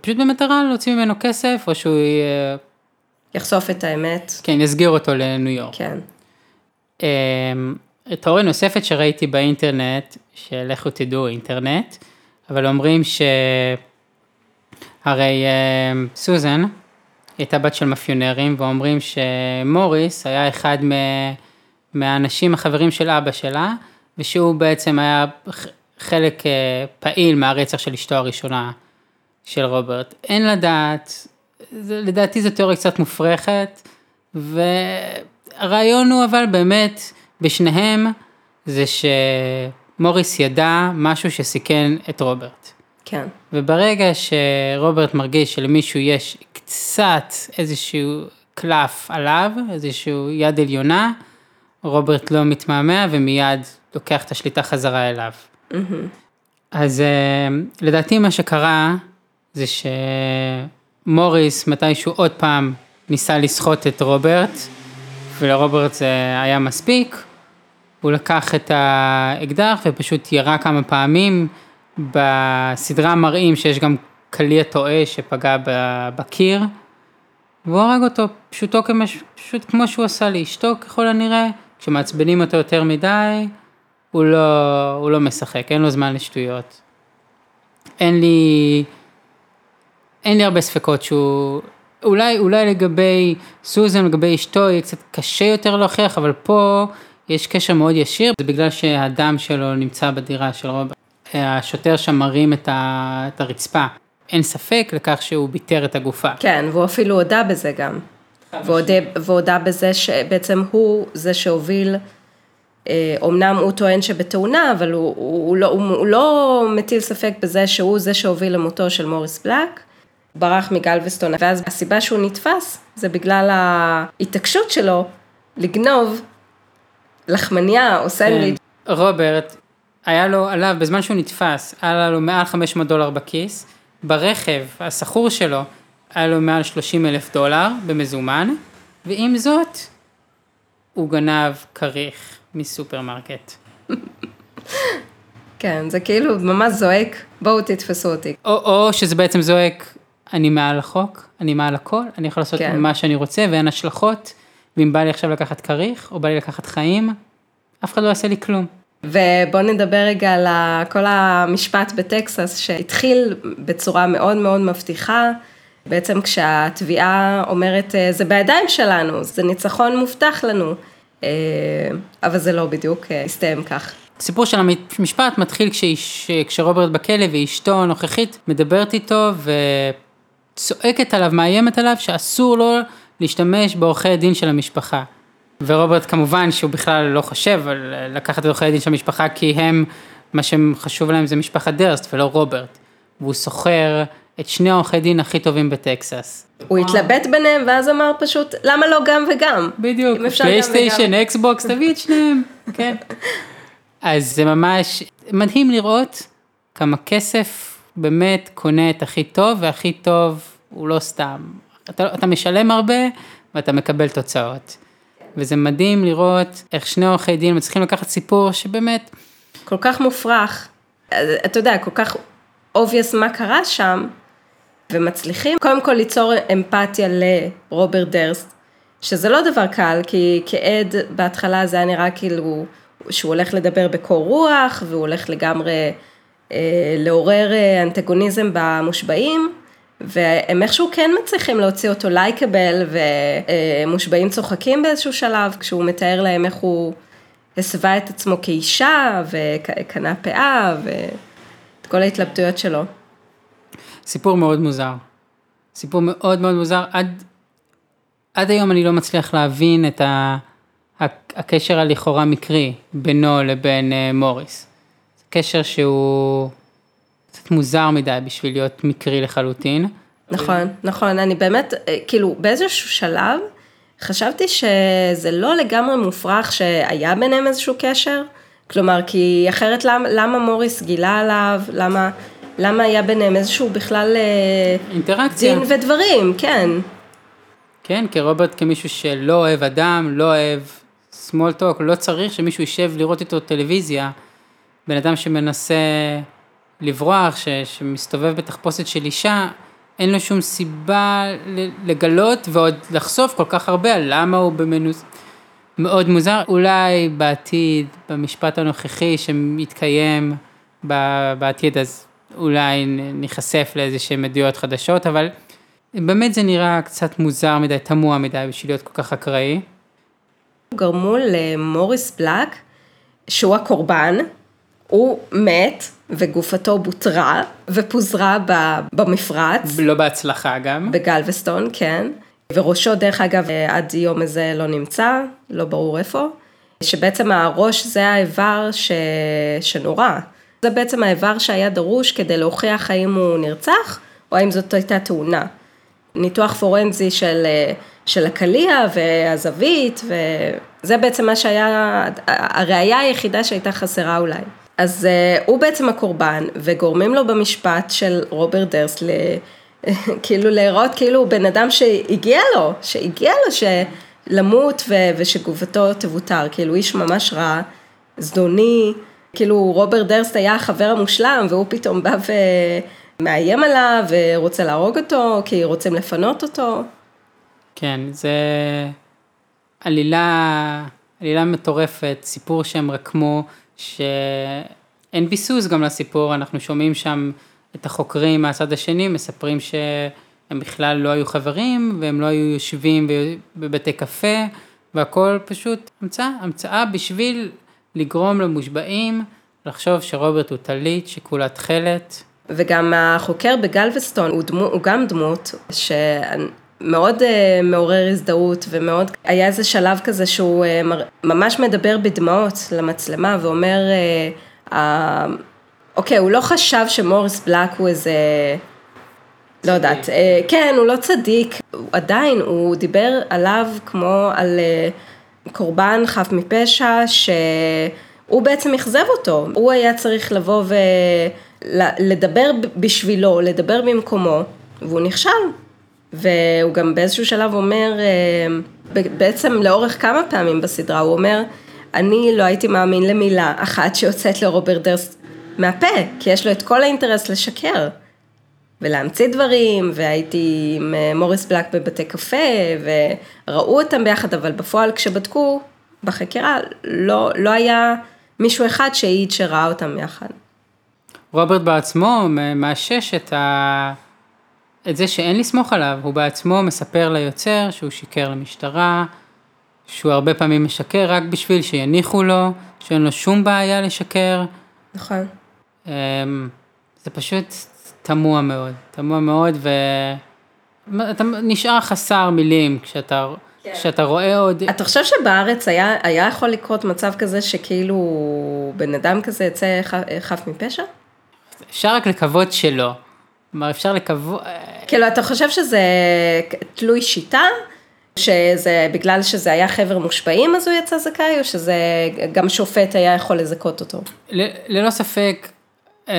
פשוט במטרה להוציא ממנו כסף, או שהוא יחשוף את האמת. כן, יסגיר אותו לניו יורק. כן. תיאוריה נוספת שראיתי באינטרנט, שלכו תדעו אינטרנט, אבל אומרים שהרי סוזן הייתה בת של מאפיונרים, ואומרים שמוריס היה אחד מהאנשים החברים של אבא שלה, ושהוא בעצם היה חלק פעיל מהרצח של אשתו הראשונה של רוברט. אין לדעת, לדעתי זו תיאוריה קצת מופרכת, ו... הרעיון הוא אבל באמת, בשניהם, זה שמוריס ידע משהו שסיכן את רוברט. כן. וברגע שרוברט מרגיש שלמישהו יש קצת איזשהו קלף עליו, איזשהו יד עליונה, רוברט לא מתמהמה ומיד לוקח את השליטה חזרה אליו. Mm-hmm. אז לדעתי מה שקרה, זה שמוריס מתישהו עוד פעם ניסה לסחוט את רוברט, ולרוברט זה היה מספיק, הוא לקח את האקדח ופשוט ירה כמה פעמים, בסדרה מראים שיש גם כלי התועה שפגע בקיר, והוא הרג אותו פשוטו כמש, פשוט כמו שהוא עשה לאשתו ככל הנראה, כשמעצבנים אותו יותר מדי, הוא לא, הוא לא משחק, אין לו זמן לשטויות. אין לי, אין לי הרבה ספקות שהוא... אולי, אולי לגבי סוזן, לגבי אשתו, יהיה קצת קשה יותר להוכיח, אבל פה יש קשר מאוד ישיר, זה בגלל שהדם שלו נמצא בדירה של רוברט. השוטר שם מרים את, ה, את הרצפה. אין ספק לכך שהוא ביטר את הגופה. כן, והוא אפילו הודע בזה גם. והודה, והודה בזה שבעצם הוא זה שהוביל, אומנם הוא טוען שבתאונה, אבל הוא, הוא, לא, הוא, הוא לא מטיל ספק בזה שהוא זה שהוביל למותו של מוריס בלק, ברח מגלווסטון, ואז הסיבה שהוא נתפס, זה בגלל ההתעקשות שלו, לגנוב לחמניה או סנדוויץ'. רוברט, היה לו עליו, בזמן שהוא נתפס, היה לו מעל חמש מאות דולר בכיס, ברכב, הסחור שלו, היה לו מעל שלושים אלף דולר במזומן, ועם זאת, הוא גנב קריך מסופרמרקט. כן, זה כאילו ממש זועק, בואו תתפסו אותי. או, או שזה בעצם זועק, אני מעל החוק, אני מעל הכל, אני יכול לעשות כן. מה שאני רוצה, ואין השלכות, ואם בא לי עכשיו לקחת קריך, או בא לי לקחת חיים, אף אחד לא עשה לי כלום. ובואו נדבר רגע על כל המשפט בטקסס, שהתחיל בצורה מאוד מאוד מבטיחה, בעצם כשהתביעה אומרת, זה בידיים שלנו, זה ניצחון מובטח לנו, אבל זה לא בדיוק הסתיים כך. הסיפור של המשפט מתחיל כשאיש, כשרוברט בכלא ואשתו הנוכחית מדברת איתו וצועקת עליו, מאיימת עליו, שאסור לו להשתמש בעורכי הדין של המשפחה. ורוברט כמובן שהוא בכלל לא חושב על לקחת את עורכי הדין של המשפחה, כי הם, מה שחשוב להם זה משפחת דרסט ולא רוברט. והוא סוחר את שני עורכי דין הכי טובים בטקסס. הוא התלבט ביניהם ואז אמר פשוט, למה לא גם וגם? בדיוק, פלייסטיישן, אקסבוקס, תביא את שניהם, כן. אז זה ממש מדהים לראות כמה כסף באמת קונה את הכי טוב, והכי טוב הוא לא סתם. אתה, אתה משלם הרבה ואתה מקבל תוצאות. וזה מדהים לראות איך שני עורכי דין מצליחים לקחת סיפור שבאמת... כל כך מופרך, אתה יודע, כל כך obvious מה קרה שם, ומצליחים קודם כל ליצור אמפתיה לרוברט דרסט, שזה לא דבר קל, כי כעד בהתחלה זה היה נראה כאילו... שהוא הולך לדבר בקור רוח, והוא הולך לגמרי אה, לעורר אנטגוניזם במושבעים, והם איכשהו כן מצליחים להוציא אותו לייקבל, ומושבעים צוחקים באיזשהו שלב, כשהוא מתאר להם איך הוא הסווה את עצמו כאישה, וקנה פאה, ואת כל ההתלבטויות שלו. סיפור מאוד מוזר. סיפור מאוד מאוד מוזר. עד, עד היום אני לא מצליח להבין את ה, הקשר הלכאורה מקרי בינו לבין מוריס. זה קשר שהוא קצת מוזר מדי בשביל להיות מקרי לחלוטין. נכון, נכון. אני באמת, כאילו, באיזשהו שלב, חשבתי שזה לא לגמרי מופרך שהיה ביניהם איזשהו קשר, כלומר, כי אחרת למה, למה מוריס גילה עליו, למה, למה היה ביניהם איזשהו בכלל אינטראקציה. דין ודברים, כן. כן, כי רוברט כמישהו שלא אוהב אדם, לא אוהב small talk, לא צריך שמישהו יישב לראות איתו טלוויזיה, בן אדם שמנסה לברוח, ש, שמסתובב בתחפושת של אישה, אין לו שום סיבה לגלות ועוד לחשוף כל כך הרבה על למה הוא במנוס. מאוד מוזר. אולי בעתיד, במשפט הנוכחי שמתקיים בעתיד, אז אולי נחשף לאיזשהם עדויות חדשות, אבל באמת זה נראה קצת מוזר מדי, תמוה מדי בשביל להיות כל כך אקראי. גרמו למוריס בלאק, שהוא הקורבן, הוא מת וגופתו בוטרה ופוזרה במפרץ. לא בהצלחה גם. בגלווסטון, כן. וראשו דרך אגב עד יום הזה לא נמצא, לא ברור איפה. שבעצם הראש זה האיבר ש... שנורא. זה בעצם האיבר שהיה דרוש כדי להוכיח האם הוא נרצח או האם זאת הייתה תאונה. ניתוח פורנזי של, של הקליה והזווית וזה בעצם מה שהיה, הראייה היחידה שהייתה חסרה אולי. אז uh, הוא בעצם הקורבן, וגורמים לו במשפט של רוברט דרסט, כאילו להראות כאילו בן אדם שהגיע לו, שהגיע לו שלמות ו- ושגופתו תבוטר, כאילו איש ממש רע, זדוני, כאילו רוברט דרסט היה החבר המושלם, והוא פתאום בא ומאיים עליו, ורוצה להרוג אותו, כי רוצים לפנות אותו. כן, זה עלילה, עלילה מטורפת, סיפור שהם רקמו, שאין ביסוס גם לסיפור, אנחנו שומעים שם את החוקרים מהצד השני, מספרים שהם בכלל לא היו חברים, והם לא היו יושבים בבתי קפה, והכל פשוט המצאה, המצאה בשביל לגרום למושבעים, לחשוב שרוברט הוא טלית, שכולה תחלת. וגם החוקר בגלווסטון, הוא, דמו, הוא גם דמות שמאוד מעורר הזדהות, ומאוד היה איזה שלב כזה שהוא ממש מדבר בדמעות למצלמה, ואומר, אוקיי, הוא לא חשב שמוריס בלאק הוא איזה, לא יודעת, כן, הוא לא צדיק, עדיין הוא דיבר עליו כמו על קורבן חף מפשע, שהוא בעצם יחזב אותו, הוא היה צריך לבוא ולדבר בשבילו, לדבר במקומו, והוא נכשל. והוא גם באיזשהו שלב אומר, בעצם לאורך כמה פעמים בסדרה, הוא אומר, אני לא הייתי מאמין למילה אחת שיוצאת לרוברט דרסט מהפה, כי יש לו את כל האינטרס לשקר, ולהמציא דברים, והייתי עם מוריס בלאק בבתי קפה, וראו אותם ביחד, אבל בפועל כשבדקו בחקירה, לא, לא היה מישהו אחד שהעיד שראה אותם יחד. רוברט בעצמו מאשש את ה... את זה שאין לסמוך עליו, הוא בעצמו מספר ליוצר שהוא שיקר למשטרה, שהוא הרבה פעמים משקר רק בשביל שיניחו לו, שאין לו שום בעיה לשקר. נכון. זה פשוט תמוה מאוד, תמוה מאוד, ואתה נשאר חסר מילים כשאתה, כן. כשאתה רואה עוד... אתה חושב שבארץ היה, היה יכול לקרות מצב כזה שכאילו בן אדם כזה יצא חף מפשע? אפשר רק לקוות שלא. כלומר, אפשר לקבוע... כאילו, אתה חושב שזה תלוי שיטה? שזה בגלל שזה היה חבר מושפעים, אז הוא יצא זכאי, או שזה גם שופט היה יכול לזכות אותו? ללא ספק,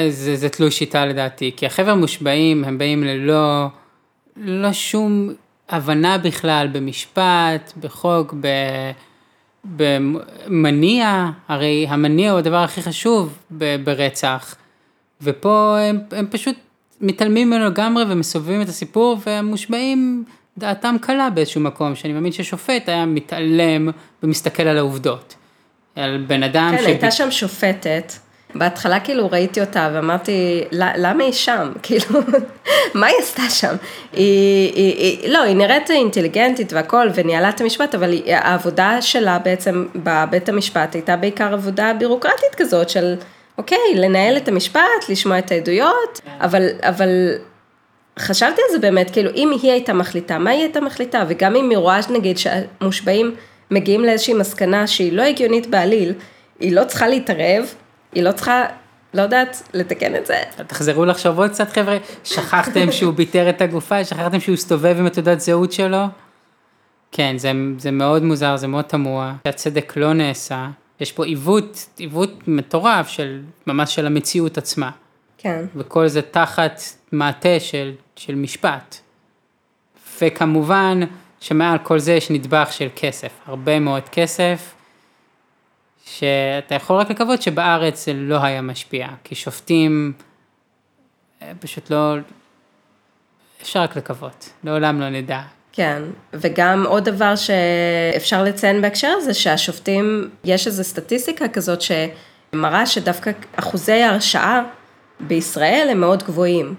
זה, זה תלוי שיטה לדעתי, כי החבר מושפעים, הם באים ללא לא שום הבנה בכלל במשפט, בחוק, במניע, הרי המניע הוא הדבר הכי חשוב ברצח, ופה הם, הם פשוט... מתעלמים ממנו לגמרי ומסובבים את הסיפור, והמושבעים דעתם קלה באיזשהו מקום, שאני מאמין ששופט היה מתעלם ומסתכל על העובדות. על בן אדם... כן, ש... הייתה שם שופטת בהתחלה כאילו ראיתי אותה ואמרתי, למה היא שם? כאילו, מה היא עשתה שם? היא, היא, היא, לא, היא נראית אינטליגנטית והכל, וניהלה את המשפט, אבל היא, העבודה שלה בעצם בבית המשפט הייתה בעיקר עבודה בירוקרטית כזאת של, אוקיי, לנהל את המשפט, לשמוע את העדויות, אבל, אבל חשבתי על זה באמת, כאילו, אם היא הייתה מחליטה, מה היא הייתה מחליטה? וגם אם היא רואה, נגיד, שהמושבעים מגיעים לאיזושהי מסקנה שהיא לא הגיונית בעליל, היא לא צריכה להתערב, היא לא צריכה, לא יודעת, לתקן את זה. תחזרו לחשוב עוד קצת, חבר'ה, שכחתם שהוא ביטר את הגופה, שכחתם שהוא הסתובב עם תעודת זהות שלו? כן, זה, זה מאוד מוזר, זה מאוד תמוה, שהצדק לא נעשה, יש פה עיוות, עיוות מטורף, של, ממש של המציאות עצמה. כן. וכל זה תחת מעטה של, של משפט. וכמובן, שמעל כל זה יש נדבך של כסף, הרבה מאוד כסף, שאתה יכול רק לקוות שבארץ זה לא היה משפיע, כי שופטים פשוט לא, אפשר רק לקוות, לעולם לא נדע. כן, וגם עוד דבר שאפשר לציין בהקשר זה שהשופטים, יש איזו סטטיסטיקה כזאת שמראה שדווקא אחוזי ההרשעה בישראל הם מאוד גבוהים.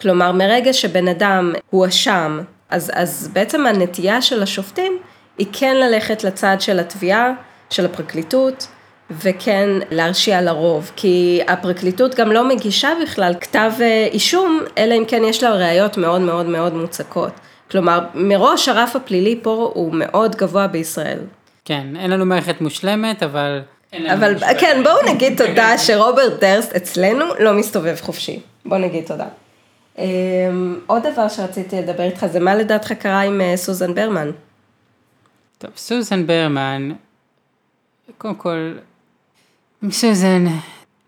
כלומר, מרגע שבן אדם הוא אשם, אז, אז בעצם הנטייה של השופטים היא כן ללכת לצד של התביעה, של הפרקליטות, וכן להרשיע לרוב, כי הפרקליטות גם לא מגישה בכלל כתב אישום, אלא אם כן יש לה ראיות מאוד מאוד מאוד מוצקות. כלומר, מראש הרף הפלילי פה הוא מאוד גבוה בישראל. כן, אין לנו מערכת מושלמת, אבל... אבל כן, בואו נגיד תודה שרוברט דרסט אצלנו לא מסתובב חופשי. בואו נגיד תודה. עוד דבר שרציתי לדבר איתך, זה מה לדעתך קרה עם סוזן ברמן? טוב, סוזן ברמן... קודם כל, סוזן,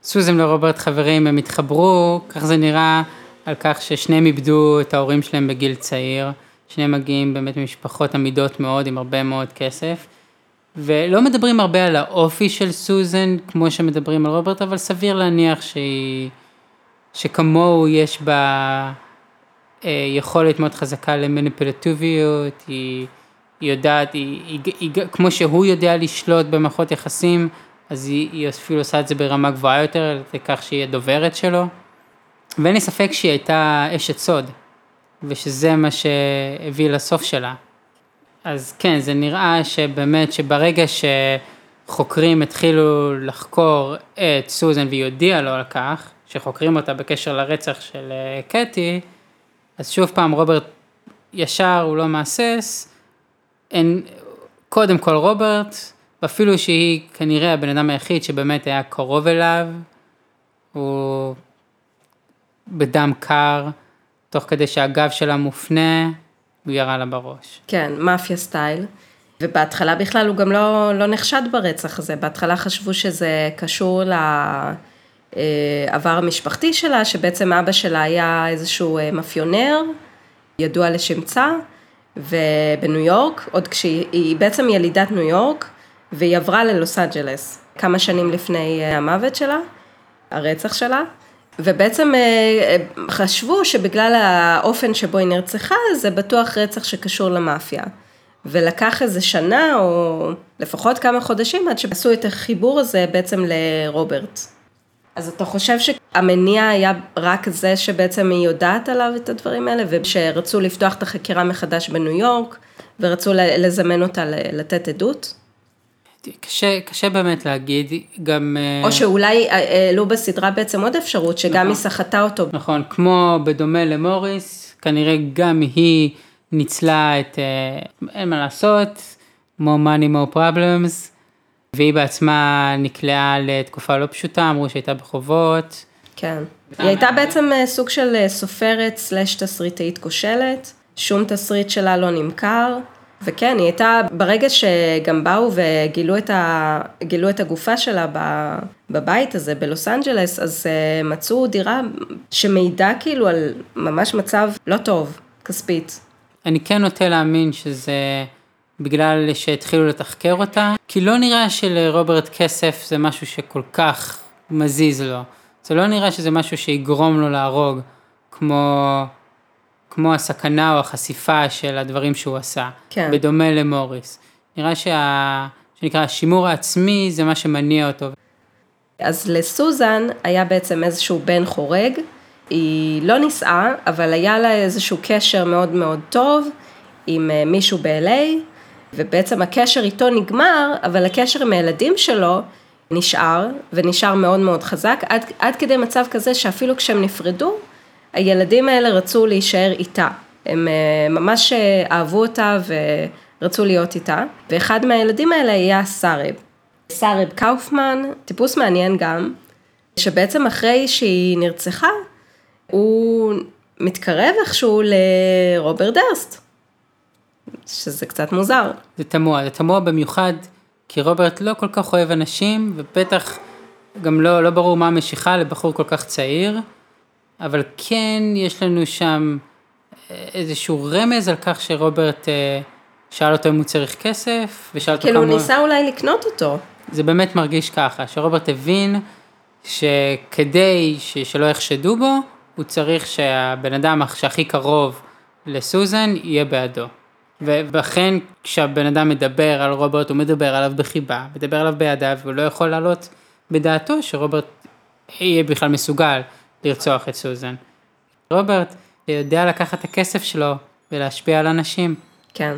סוזן ורוברט חברים, הם התחברו, כך זה נראה, על כך ששניהם איבדו את ההורים שלהם בגיל צעיר, שניהם מגיעים באמת ממשפחות עמידות מאוד, עם הרבה מאוד כסף, ולא מדברים הרבה על האופי של סוזן, כמו שמדברים על רוברט, אבל סביר להניח שהיא, שכמוהו יש בה יכולת מאוד חזקה למניפולטיביות, היא... היא יודעת, היא, היא, היא, היא, כמו שהוא יודע לשלוט במערכות יחסים, אז היא, היא אפילו עושה את זה ברמה גבוהה יותר, לכך שהיא הדוברת שלו. ואין לי ספק שהיא הייתה אשת סוד, ושזה מה שהביא לסוף שלה. אז כן, זה נראה שבאמת שברגע שחוקרים התחילו לחקור את סוזן, והיא הודיעה לו על כך, שחוקרים אותה בקשר לרצח של קטי, אז שוב פעם רוברט ישר, הוא לא מעסס, אין, קודם כל רוברט, אפילו שהיא כנראה הבן אדם היחיד שבאמת היה קרוב אליו, הוא בדם קר, תוך כדי שהגב שלה מופנה, הוא ירה לה בראש. כן, מאפיה סטייל, ובהתחלה בכלל הוא גם לא, לא נחשד ברצח הזה, בהתחלה חשבו שזה קשור לעבר המשפחתי שלה, שבעצם אבא שלה היה איזשהו מאפיונר, ידוע לשמצה, ובניו יורק, עוד כשהיא בעצם ילידת ניו יורק, והיא עברה ללוס אנג'לס, כמה שנים לפני המוות שלה, הרצח שלה, ובעצם חשבו שבגלל האופן שבו היא נרצחה, זה בטוח רצח שקשור למאפיה. ולקח איזה שנה, או לפחות כמה חודשים, עד שעשו את החיבור הזה בעצם לרוברט. אז אתה חושב שהמניע היה רק זה שבעצם היא יודעת עליו את הדברים האלה, ושרצו לפתוח את החקירה מחדש בניו יורק, ורצו לזמן אותה לתת עדות? קשה, קשה באמת להגיד, גם... או שאולי העלו בסדרה בעצם עוד אפשרות, שגם נכון, היא שחתה אותו. נכון, כמו בדומה למוריס, כנראה גם היא ניצלה את, אין מה לעשות, more money, more problems, והיא בעצמה נקלעה לתקופה לא פשוטה, אמרו שהייתה בחובות. כן. היא הייתה בעצם סוג של סופרת סלש תסריטאית כושלת, שום תסריט שלה לא נמכר, וכן, היא הייתה, ברגע שגם באו וגילו את, ה, את הגופה שלה בבית הזה, בלוס אנג'לס, אז מצאו דירה שמעידה כאילו על ממש מצב לא טוב, כספית. אני כן נוטה להאמין שזה... בגלל שהתחילו לתחקר אותה, כי לא נראה שלרוברט כסף זה משהו שכל כך מזיז לו. זה לא נראה שזה משהו שיגרום לו להרוג, כמו, כמו הסכנה או החשיפה של הדברים שהוא עשה, כן. בדומה למוריס. נראה שה, שנקרא, השימור העצמי זה מה שמניע אותו. אז לסוזן היה בעצם איזשהו בן חורג, היא לא נישאה, אבל היה לה איזשהו קשר מאוד מאוד טוב עם מישהו ב-אל איי, ובעצם הקשר איתו נגמר, אבל הקשר עם הילדים שלו נשאר, ונשאר מאוד מאוד חזק, עד, עד כדי מצב כזה שאפילו כשהם נפרדו, הילדים האלה רצו להישאר איתה. הם ממש אהבו אותה ורצו להיות איתה, ואחד מהילדים האלה היה סארב. סארב קאופמן, טיפוס מעניין גם, שבעצם אחרי שהיא נרצחה, הוא מתקרב איכשהו לרוברט דרסט, שזה קצת מוזר. זה תמוה, זה תמוה במיוחד, כי רוברט לא כל כך אוהב אנשים, ובטח גם לא, לא ברור מה המשיכה לבחור כל כך צעיר, אבל כן יש לנו שם איזשהו רמז על כך שרוברט שאל אותו אם הוא צריך כסף, ושאל אותו כמה... כאילו הוא ניסה אולי לקנות אותו. זה באמת מרגיש ככה, שרוברט הבין שכדי ש... שלא יחשדו בו, הוא צריך שהבן אדם שהכי קרוב לסוזן יהיה בעדו. ובכן, כשהבן אדם מדבר על רוברט, הוא מדבר עליו בחיבה, מדבר עליו בידיו, והוא לא יכול לעלות בדעתו שרוברט יהיה בכלל מסוגל לרצוח את סוזן. רוברט יודע לקחת את הכסף שלו ולהשפיע על אנשים. כן.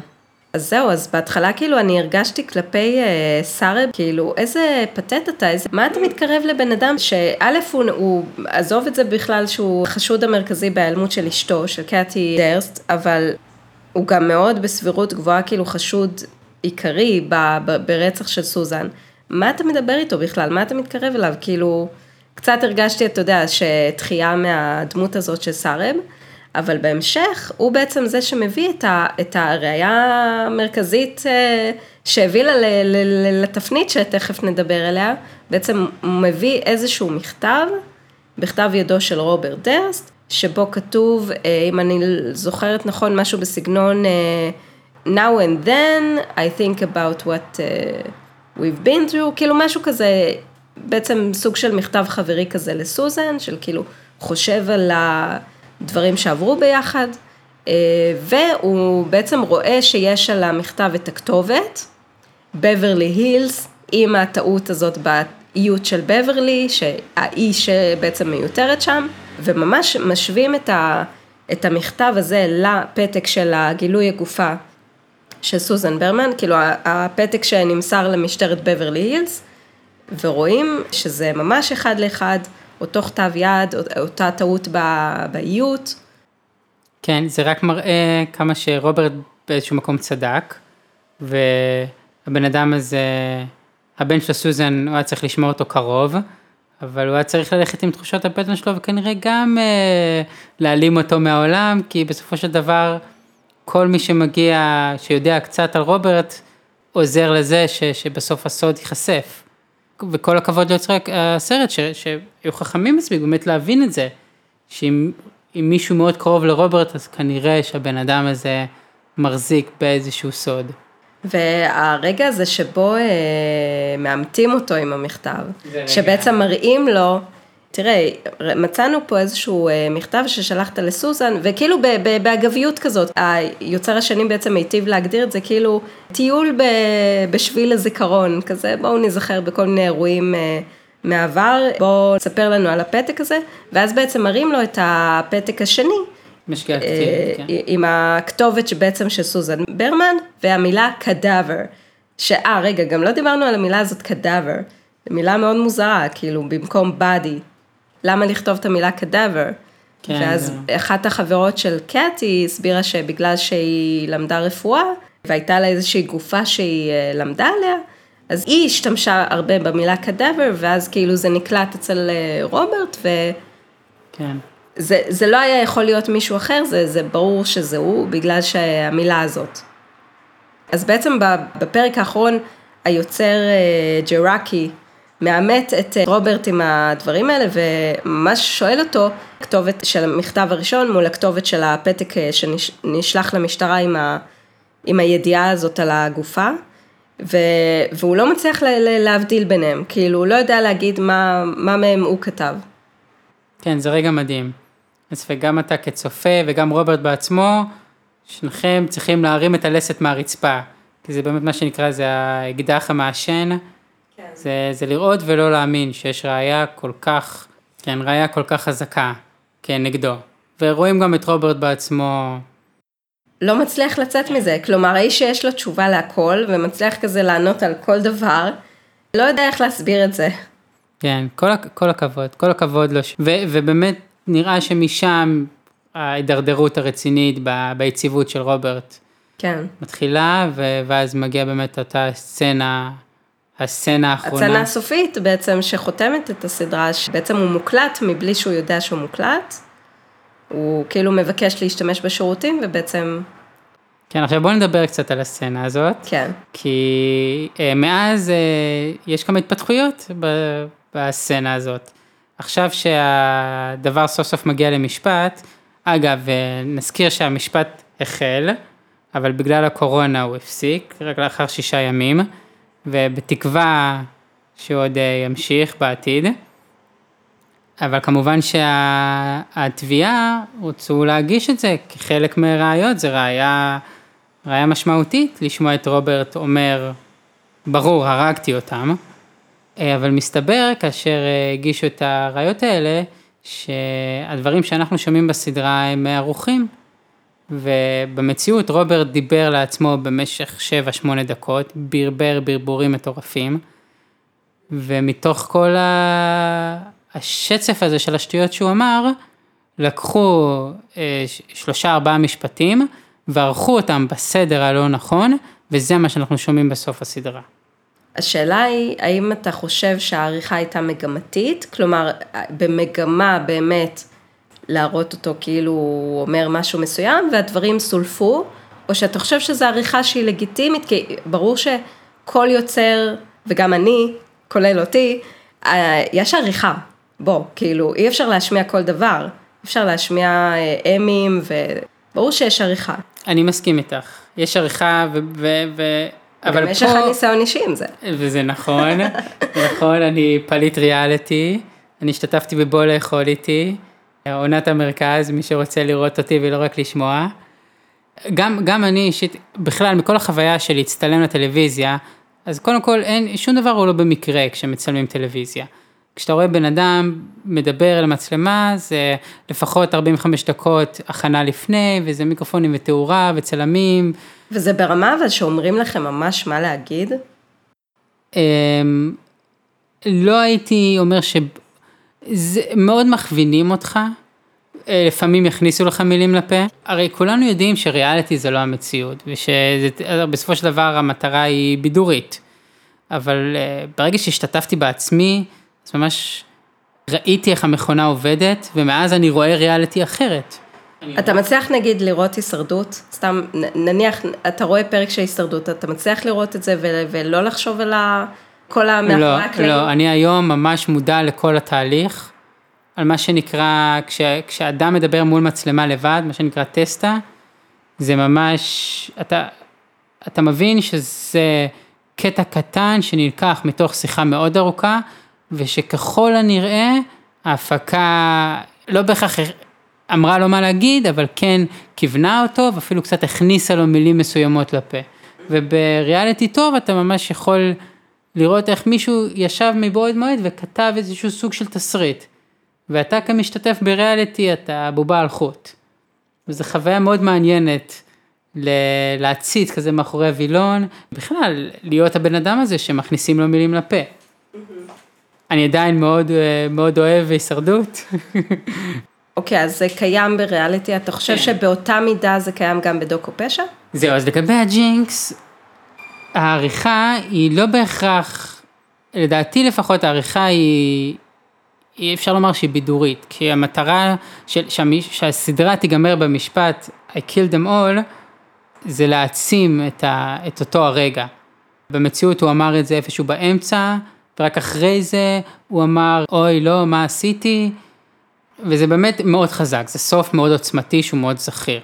אז זהו, אז בהתחלה כאילו אני הרגשתי כלפי אה, סארב, כאילו איזה פתט אתה, איזה, מה אתה מתקרב לבן אדם שאלף הוא, הוא עזוב את זה בכלל שהוא חשוד המרכזי בהיעלמות של אשתו, של קאתי דרסט, אבל הוא גם מאוד בסבירות גבוהה כאילו חשוד עיקרי ב, ב, ברצח של סוזן. מה אתה מדבר איתו בכלל? מה אתה מתקרב אליו? כאילו קצת הרגשתי, אתה יודע, שתחייה מהדמות הזאת של סארב, אבל בהמשך הוא בעצם זה שמביא את, ה, את הראייה המרכזית שהביא לה לתפנית שתכף נדבר עליה, בעצם הוא מביא איזשהו מכתב, בכתב ידו של רוברט דרסט, שבו כתוב, אם אני זוכרת נכון, משהו בסגנון, now and then I think about what we've been through, כאילו משהו כזה, בעצם סוג של מכתב חברי כזה לסוזן, של כאילו חושב על ה... דברים שעברו ביחד, והוא בעצם רואה שיש על המכתב את הכתובת, בברלי הילס, עם הטעות הזאת באיות של בברלי, שהאי שבעצם מיותרת שם, וממש משווים את, ה, את המכתב הזה לפתק של הגילוי הגופה של סוזן ברמן, כאילו הפתק שנמסר למשטרת בברלי הילס, ורואים שזה ממש אחד לאחד, אותו כתב יד, אותה טעות באיות. כן, זה רק מראה כמה שרוברט באיזשהו מקום צדק, והבן אדם הזה, הבן של סוזן, הוא היה צריך לשמור אותו קרוב, אבל הוא היה צריך ללכת עם תחושות הבטן שלו, וכנראה גם אה, להעלים אותו מהעולם, כי בסופו של דבר, כל מי שמגיע, שיודע קצת על רוברט, עוזר לזה ש, שבסוף הסוד ייחשף. וכל הכבוד ליוצרי הסרט, שהיו חכמים מספיק, באמת להבין את זה, שאם מישהו מאוד קרוב לרוברט, אז כנראה שהבן אדם הזה מחזיק באיזשהו סוד. והרגע הזה שבו אה, מאמתים אותו עם המכתב, שבעצם מראים לו, תראה, מצאנו פה איזשהו מכתב ששלחת לסוזן, וכאילו באגביות כזאת, היוצר השני בעצם היטיב להגדיר את זה, כאילו טיול בשביל הזיכרון כזה, בואו נזכר בכל מיני אירועים מעבר, בואו נספר לנו על הפתק הזה, ואז בעצם מראים לו את הפתק השני, משגע כתיב, כן. עם הכתובת שבעצם של סוזן ברמן, והמילה קדאבר, שאה, רגע, גם לא דיברנו על המילה הזאת קדאבר, מילה מאוד מוזרה, כאילו במקום בדי, למה לכתוב את המילה קדאבר? כן, ואז זה. אחת החברות של קאטי הסבירה שבגלל שהיא למדה רפואה, והייתה לה איזושהי גופה שהיא למדה עליה, אז היא השתמשה הרבה במילה קדאבר, ואז כאילו זה נקלט אצל רוברט, ו... כן. זה, זה לא היה יכול להיות מישהו אחר, זה, זה ברור שזה הוא, בגלל שהמילה הזאת. אז בעצם בפרק האחרון, היוצר ג'ראקי, מאמת את רוברט עם הדברים האלה, וממש שואל אותו, הכתובת של המכתב הראשון, מול הכתובת של הפתק שנשלח למשטרה עם, ה, עם הידיעה הזאת על הגופה, ו, והוא לא מצליח לה, להבדיל ביניהם, כאילו הוא לא יודע להגיד מה, מה מהם הוא כתב. כן, זה רגע מדהים. אז וגם אתה כצופה, וגם רוברט בעצמו, שניכם צריכים להרים את הלסת מהרצפה, כי זה באמת מה שנקרא, זה האקדח המעשן, זה, זה לראות ולא להאמין שיש ראייה כל כך, כן, ראייה כל כך חזקה, כן, נגדו. ורואים גם את רוברט בעצמו. לא מצליח לצאת מזה, כלומר, האיש שיש לו תשובה להכל, ומצליח כזה לענות על כל דבר, לא יודע איך להסביר את זה. כן, כל, כל הכבוד, כל הכבוד לו. ו, ובאמת נראה שמשם ההידרדרות הרצינית ביציבות של רוברט. כן. מתחילה, ואז מגיעה באמת אותה סצנה, הסצנה האחרונה. הסצנה הסופית בעצם שחותמת את הסדרה, שבעצם הוא מוקלט מבלי שהוא יודע שהוא מוקלט. הוא כאילו מבקש להשתמש בשירותים, ובעצם... כן, עכשיו בואו נדבר קצת על הסצנה הזאת. כן. כי מאז יש כמה התפתחויות בסצנה הזאת. עכשיו שהדבר סוף סוף מגיע למשפט, אגב, נזכיר שהמשפט החל, אבל בגלל הקורונה הוא הפסיק, רק לאחר שישה ימים, ובתקווה שהוא עוד ימשיך בעתיד. אבל כמובן שהתביעה רוצו להגיש את זה, כי חלק מהראיות זה ראייה, ראייה משמעותית, לשמוע את רוברט אומר, ברור, הרגתי אותם, אבל מסתבר, כאשר הגישו את הראיות האלה, שהדברים שאנחנו שומעים בסדרה הם ערוכים, ובמציאות רוברט דיבר לעצמו במשך שבע שמונה דקות, ברבר ברבורים מטורפים, ומתוך כל ה... השצף הזה של השטויות שהוא אמר, לקחו אה, שלושה ארבעה משפטים, וערכו אותם בסדר הלא נכון, וזה מה שאנחנו שומעים בסוף הסדרה. השאלה היא, האם אתה חושב שהעריכה הייתה מגמתית? כלומר, במגמה באמת להראות אותו כאילו הוא אומר משהו מסוים, והדברים סולפו, או שאתה חושב שזו עריכה שהיא לגיטימית, כי ברור שכל יוצר, וגם אני, כולל אותי, יש עריכה. בוא, כאילו, אי אפשר להשמיע כל דבר, אפשר להשמיע אמים, וברור שיש עריכה. אני מסכים איתך, יש עריכה, ו... ו-, ו- אבל פה... יש לך ניסיון אישי עם זה. וזה נכון, נכון, אני פליט ריאליטי, אני השתתפתי בבוא לאכול איתי, עונת המרכז, מי שרוצה לראות אותי ולא רק לשמוע. גם, גם אני אישית, בכלל, מכל החוויה שלי, הצטלם לטלוויזיה, אז קודם כל, אין, שום דבר הוא לא במקרה כשמצלמים טלוויזיה. כשאתה רואה בן אדם מדבר על המצלמה, זה לפחות ארבעים וחמש דקות הכנה לפני, וזה מיקרופונים ותאורה וצלמים. וזה ברמה אבל שאומרים לכם ממש מה להגיד? לא הייתי אומר שמאוד מכווינים אותך, לפעמים יכניסו לך מילים לפה. הרי כולנו יודעים שריאליטי זה לא המציאות, ושבסופו של דבר המטרה היא בידורית. אבל ברגע שהשתתפתי בעצמי, אז ממש ראיתי איך המכונה עובדת, ומאז אני רואה ריאליטי אחרת. אתה מצליח נגיד לראות הישרדות? סתם, נניח, אתה רואה פרק של הישרדות, אתה מצליח לראות את זה ולא לחשוב על כל המאחורי הקלעים? לא, לא, אני היום ממש מודע לכל התהליך, על מה שנקרא, כש, כשאדם מדבר מול מצלמה לבד, מה שנקרא טסטה, זה ממש, אתה, אתה מבין שזה קטע קטן שנלקח מתוך שיחה מאוד ארוכה, ושככל הנראה, ההפקה לא בהכרח אמרה לו מה להגיד, אבל כן כיוונה אותו, ואפילו קצת הכניסה לו מילים מסוימות לפה. ובריאליטי טוב, אתה ממש יכול לראות איך מישהו ישב מבעוד מועד, וכתב איזשהו סוג של תסריט. ואתה כמשתתף בריאליטי, אתה בובה על חוט. וזו חוויה מאוד מעניינת, ל- להציץ כזה מאחורי הווילון, בכלל, להיות הבן אדם הזה שמכניסים לו מילים לפה. Mm-hmm. אני עדיין מאוד, מאוד אוהב הישרדות. אוקיי, okay, אז זה קיים בריאליטי, אתה חושב yeah. שבאותה מידה זה קיים גם בדוקו פשע? זהו, אז לגבי הג'ינקס, העריכה היא לא בהכרח, לדעתי לפחות העריכה היא... אי אפשר לומר שהיא בידורית, כי המטרה של, שהסדרה תיגמר במשפט, I killed them all, זה להעצים את, ה, את אותו הרגע. במציאות הוא אמר את זה איפשהו באמצע, ורק אחרי זה הוא אמר, אוי לא, מה עשיתי? וזה באמת מאוד חזק, זה סוף מאוד עוצמתי שהוא מאוד זכיר.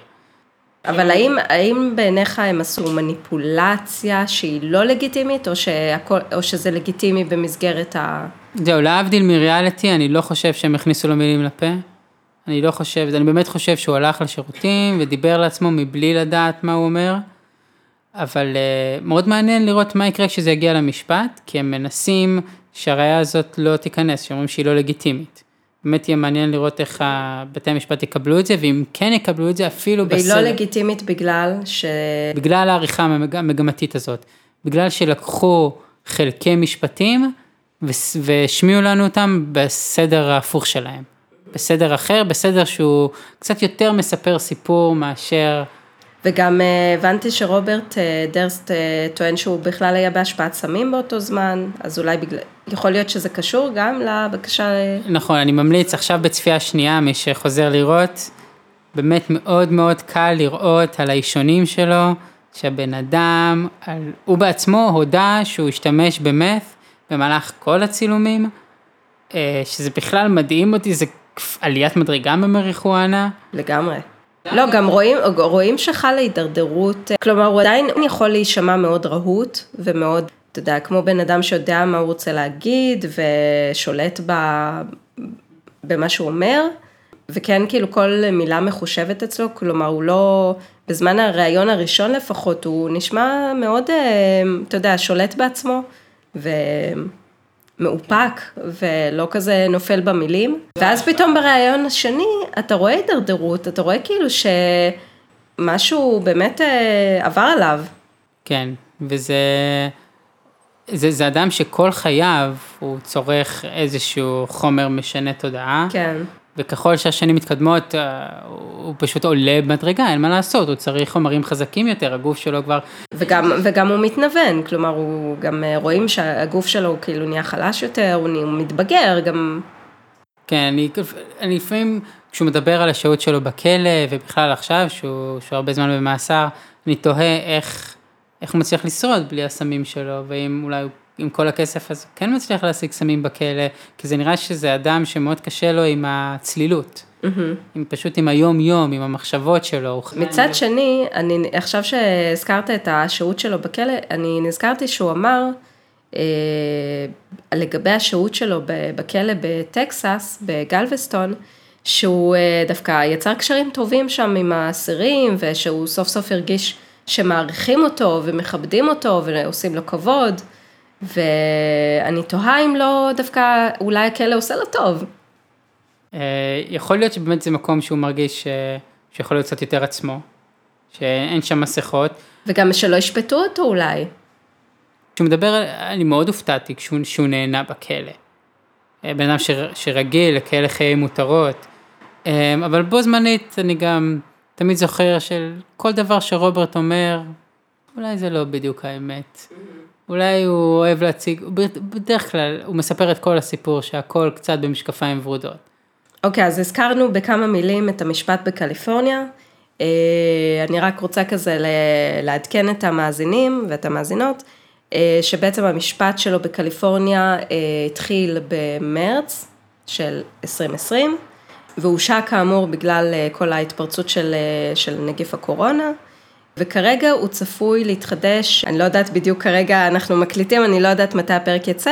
אבל האם, האם בעיניך הם עשו מניפולציה שהיא לא לגיטימית, או, שהכל, או שזה לגיטימי במסגרת ה... זהו, להבדיל מריאליטי, אני לא חושב שהם הכניסו לו מילים לפה. אני לא חושב, אני באמת חושב שהוא הלך לשירותים ודיבר לעצמו מבלי לדעת מה הוא אומר. אבל מאוד מעניין לראות מה יקרה כשזה יגיע למשפט, כי הם מנסים שהראיה הזאת לא תיכנס, שאומרים שהיא לא לגיטימית. באמת יהיה מעניין לראות איך בתי המשפט יקבלו את זה, ואם כן יקבלו את זה אפילו בסדר. והיא לא לגיטימית בגלל ש... בגלל העריכה המגמתית הזאת. בגלל שלקחו חלקי משפטים ושמיעו לנו אותם בסדר ההפוך שלהם. בסדר אחר, בסדר שהוא קצת יותר מספר סיפור מאשר... וגם הבנתי שרוברט דרסט טוען שהוא בכלל היה בהשפעת סמים באותו זמן, אז אולי בגלל, יכול להיות שזה קשור גם לבקשה... נכון, אני ממליץ עכשיו בצפייה שנייה, מי שחוזר לראות, באמת מאוד מאוד קל לראות על האישונים שלו, שהבן אדם, על... הוא בעצמו הודע שהוא השתמש במת' במהלך כל הצילומים, שזה בכלל מדהים אותי, זה עליית מדרגה במריחואנה. לגמרי. לא, גם רואים, רואים שחלה הידרדרות, כלומר הוא עדיין יכול להישמע מאוד רהוט ומאוד, אתה יודע, כמו בן אדם שיודע מה הוא רוצה להגיד ושולט במה שהוא אומר, וכן כאילו כל מילה מחושבת אצלו, כלומר הוא לא, בזמן הראיון הראשון לפחות, הוא נשמע מאוד, אתה יודע, שולט בעצמו ו... מאופק, ולא כזה נופל במילים, ואז פתאום ברעיון השני, אתה רואה דרדרות, אתה רואה כאילו שמשהו באמת עבר עליו. כן, וזה, זה, זה אדם שכל חייו, הוא צורך איזשהו חומר משנה תודעה, כן. וככל שהשנים מתקדמות, הוא פשוט עולה במדרגה, אין מה לעשות, הוא צריך חומרים חזקים יותר, הגוף שלו כבר... וגם, וגם הוא מתנוון, כלומר, הוא גם רואים שהגוף שלו הוא כאילו נהיה חלש יותר, הוא, הוא מתבגר, גם... כן, אני, אני לפעמים, כשהוא מדבר על השעות שלו בכלא, ובכלל עכשיו, שהוא, שהוא הרבה זמן במאסר, אני תוהה איך, איך הוא מצליח לשרוד בלי הסמים שלו, ואם אולי הוא... עם כל הכסף, אז כן מצליח להשיג סמים בכלא, כי זה נראה שזה אדם שמאוד קשה לו עם הצלילות, mm-hmm. עם, פשוט עם היום-יום, עם המחשבות שלו. מצד ו... שני, אני, עכשיו שהזכרת את השהות שלו בכלא, אני נזכרתי שהוא אמר, אה, לגבי השהות שלו בכלא בטקסס, בגלווסטון, שהוא אה, דווקא יצר קשרים טובים שם עם האסירים, ושהוא סוף סוף הרגיש שמעריכים אותו, ומכבדים אותו, ועושים לו כבוד, ואני תוהה אם לא דווקא אולי הכלא עושה לו טוב. יכול להיות שבאמת זה מקום שהוא מרגיש שיכול להיות קצת יותר עצמו, שאין שם מסכות. וגם שלא ישפטו אותו אולי. כשהוא מדבר, אני מאוד הופתעתי כשהוא נהנה בכלא. בן אדם שרגיל לכלא חיי מותרות. אבל בו זמנית אני גם תמיד זוכר של כל דבר שרוברט אומר, אולי זה לא בדיוק האמת. אולי הוא אוהב להציג, בדרך כלל הוא מספר את כל הסיפור שהכל קצת במשקפיים ורודות. אוקיי, okay, אז הזכרנו בכמה מילים את המשפט בקליפורניה. אה, אני רק רוצה כזה לעדכן את המאזינים ואת המאזינות, אה, שבעצם המשפט שלו בקליפורניה אה, התחיל במרץ של עשרים עשרים, והושע כאמור בגלל אה, כל ההתפרצות של, אה, של נגיף הקורונה, וכרגע הוא צפוי להתחדש, אני לא יודעת בדיוק כרגע, אנחנו מקליטים, אני לא יודעת מתי הפרק יצא,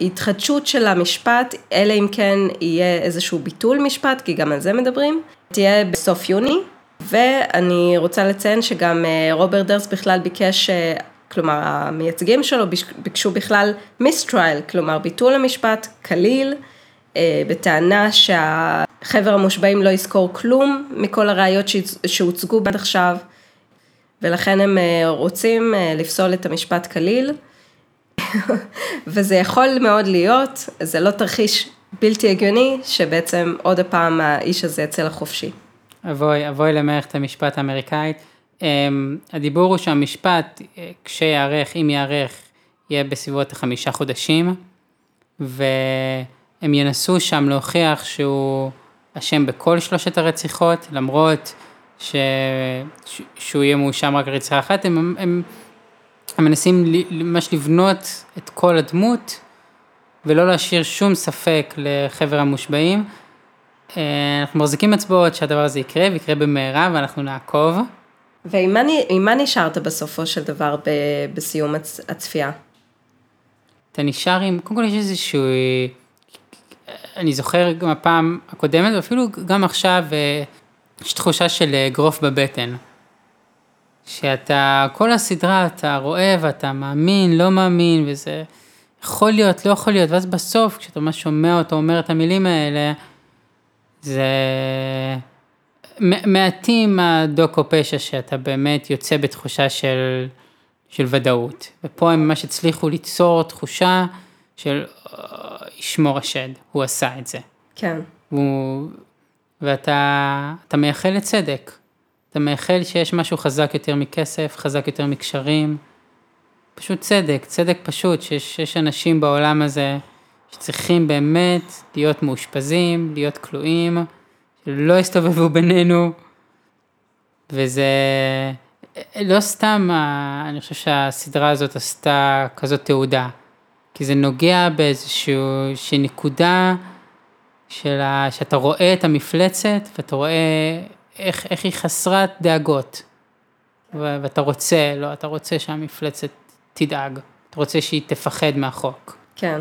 התחדשות של המשפט, אלא אם כן יהיה איזשהו ביטול משפט, כי גם על זה מדברים, תהיה בסוף יוני, ואני רוצה לציין שגם רוברט דרסט בכלל ביקש, כלומר המייצגים שלו ביקשו בכלל מיסטרייל, כלומר ביטול המשפט כליל, בטענה שהחבר המושבעים לא יזכור כלום מכל הראיות שהוצגו עד עכשיו, ולכן הם רוצים לפסול את המשפט כליל, וזה יכול מאוד להיות, זה לא תרחיש בלתי הגיוני, שבעצם עוד הפעם האיש הזה יצא לחופשי. אבוי, אבוי למערכת המשפט האמריקאית. הדיבור הוא שהמשפט, כשיערך, אם יערך, יהיה בסביבות חמישה חודשים, והם ינסו שם להוכיח שהוא אשם בכל שלושת הרציחות, למרות... ש... שהוא יהיה מאושם רק רצחה אחת, הם, הם, הם מנסים ממש לבנות את כל הדמות, ולא להשאיר שום ספק לחבר המושבעים. אנחנו מחזיקים אצבעות שהדבר הזה יקרה, ויקרה במהרה, ואנחנו נעקוב. ועם מה נשארת בסופו של דבר ב, בסיום הצ, הצפייה? אתה נשאר עם, קודם כל יש איזשהו, אני זוכר גם הפעם הקודמת, ואפילו גם עכשיו, יש תחושה של גרוף בבטן, שאתה, כל הסדרה אתה רואה ואתה מאמין, לא מאמין, וזה יכול להיות, לא יכול להיות, ואז בסוף, כשאתה ממש שומע אותו, אומר את המילים האלה, זה מעטים הדוקו פשע שאתה באמת יוצא בתחושה של, של ודאות, ופה הם ממש הצליחו ליצור תחושה של ישמור השד, הוא עשה את זה. כן. הוא, ואתה אתה מייחל לצדק, אתה מייחל שיש משהו חזק יותר מכסף, חזק יותר מקשרים, פשוט צדק, צדק פשוט, שיש, שיש אנשים בעולם הזה שצריכים באמת להיות מאושפזים, להיות כלואים, שלא הסתובבו בינינו, וזה לא סתם, אני חושב שהסדרה הזאת עשתה כזאת תעודה, כי זה נוגע באיזושהי נקודה של ה, שאתה רואה את המפלצת, ואתה רואה איך, איך היא חסרת דאגות, ו, ואתה רוצה, לא, אתה רוצה שהמפלצת תדאג, אתה רוצה שהיא תפחד מהחוק. כן.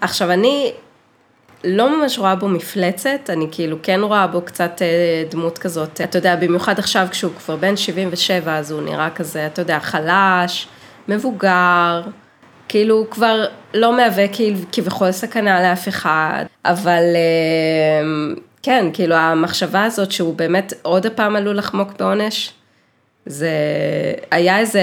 עכשיו, אני לא ממש רואה בו מפלצת, אני כאילו כן רואה בו קצת דמות כזאת, אתה יודע, במיוחד עכשיו כשהוא כבר בן שבעים ושבע, אז הוא נראה כזה, אתה יודע, חלש, מבוגר, כאילו הוא כבר לא מהווה כאילו, כבכל סכנה לאף אחד, אבל כן, כאילו המחשבה הזאת שהוא באמת עוד הפעם עלול לחמוק בעונש, זה היה איזה,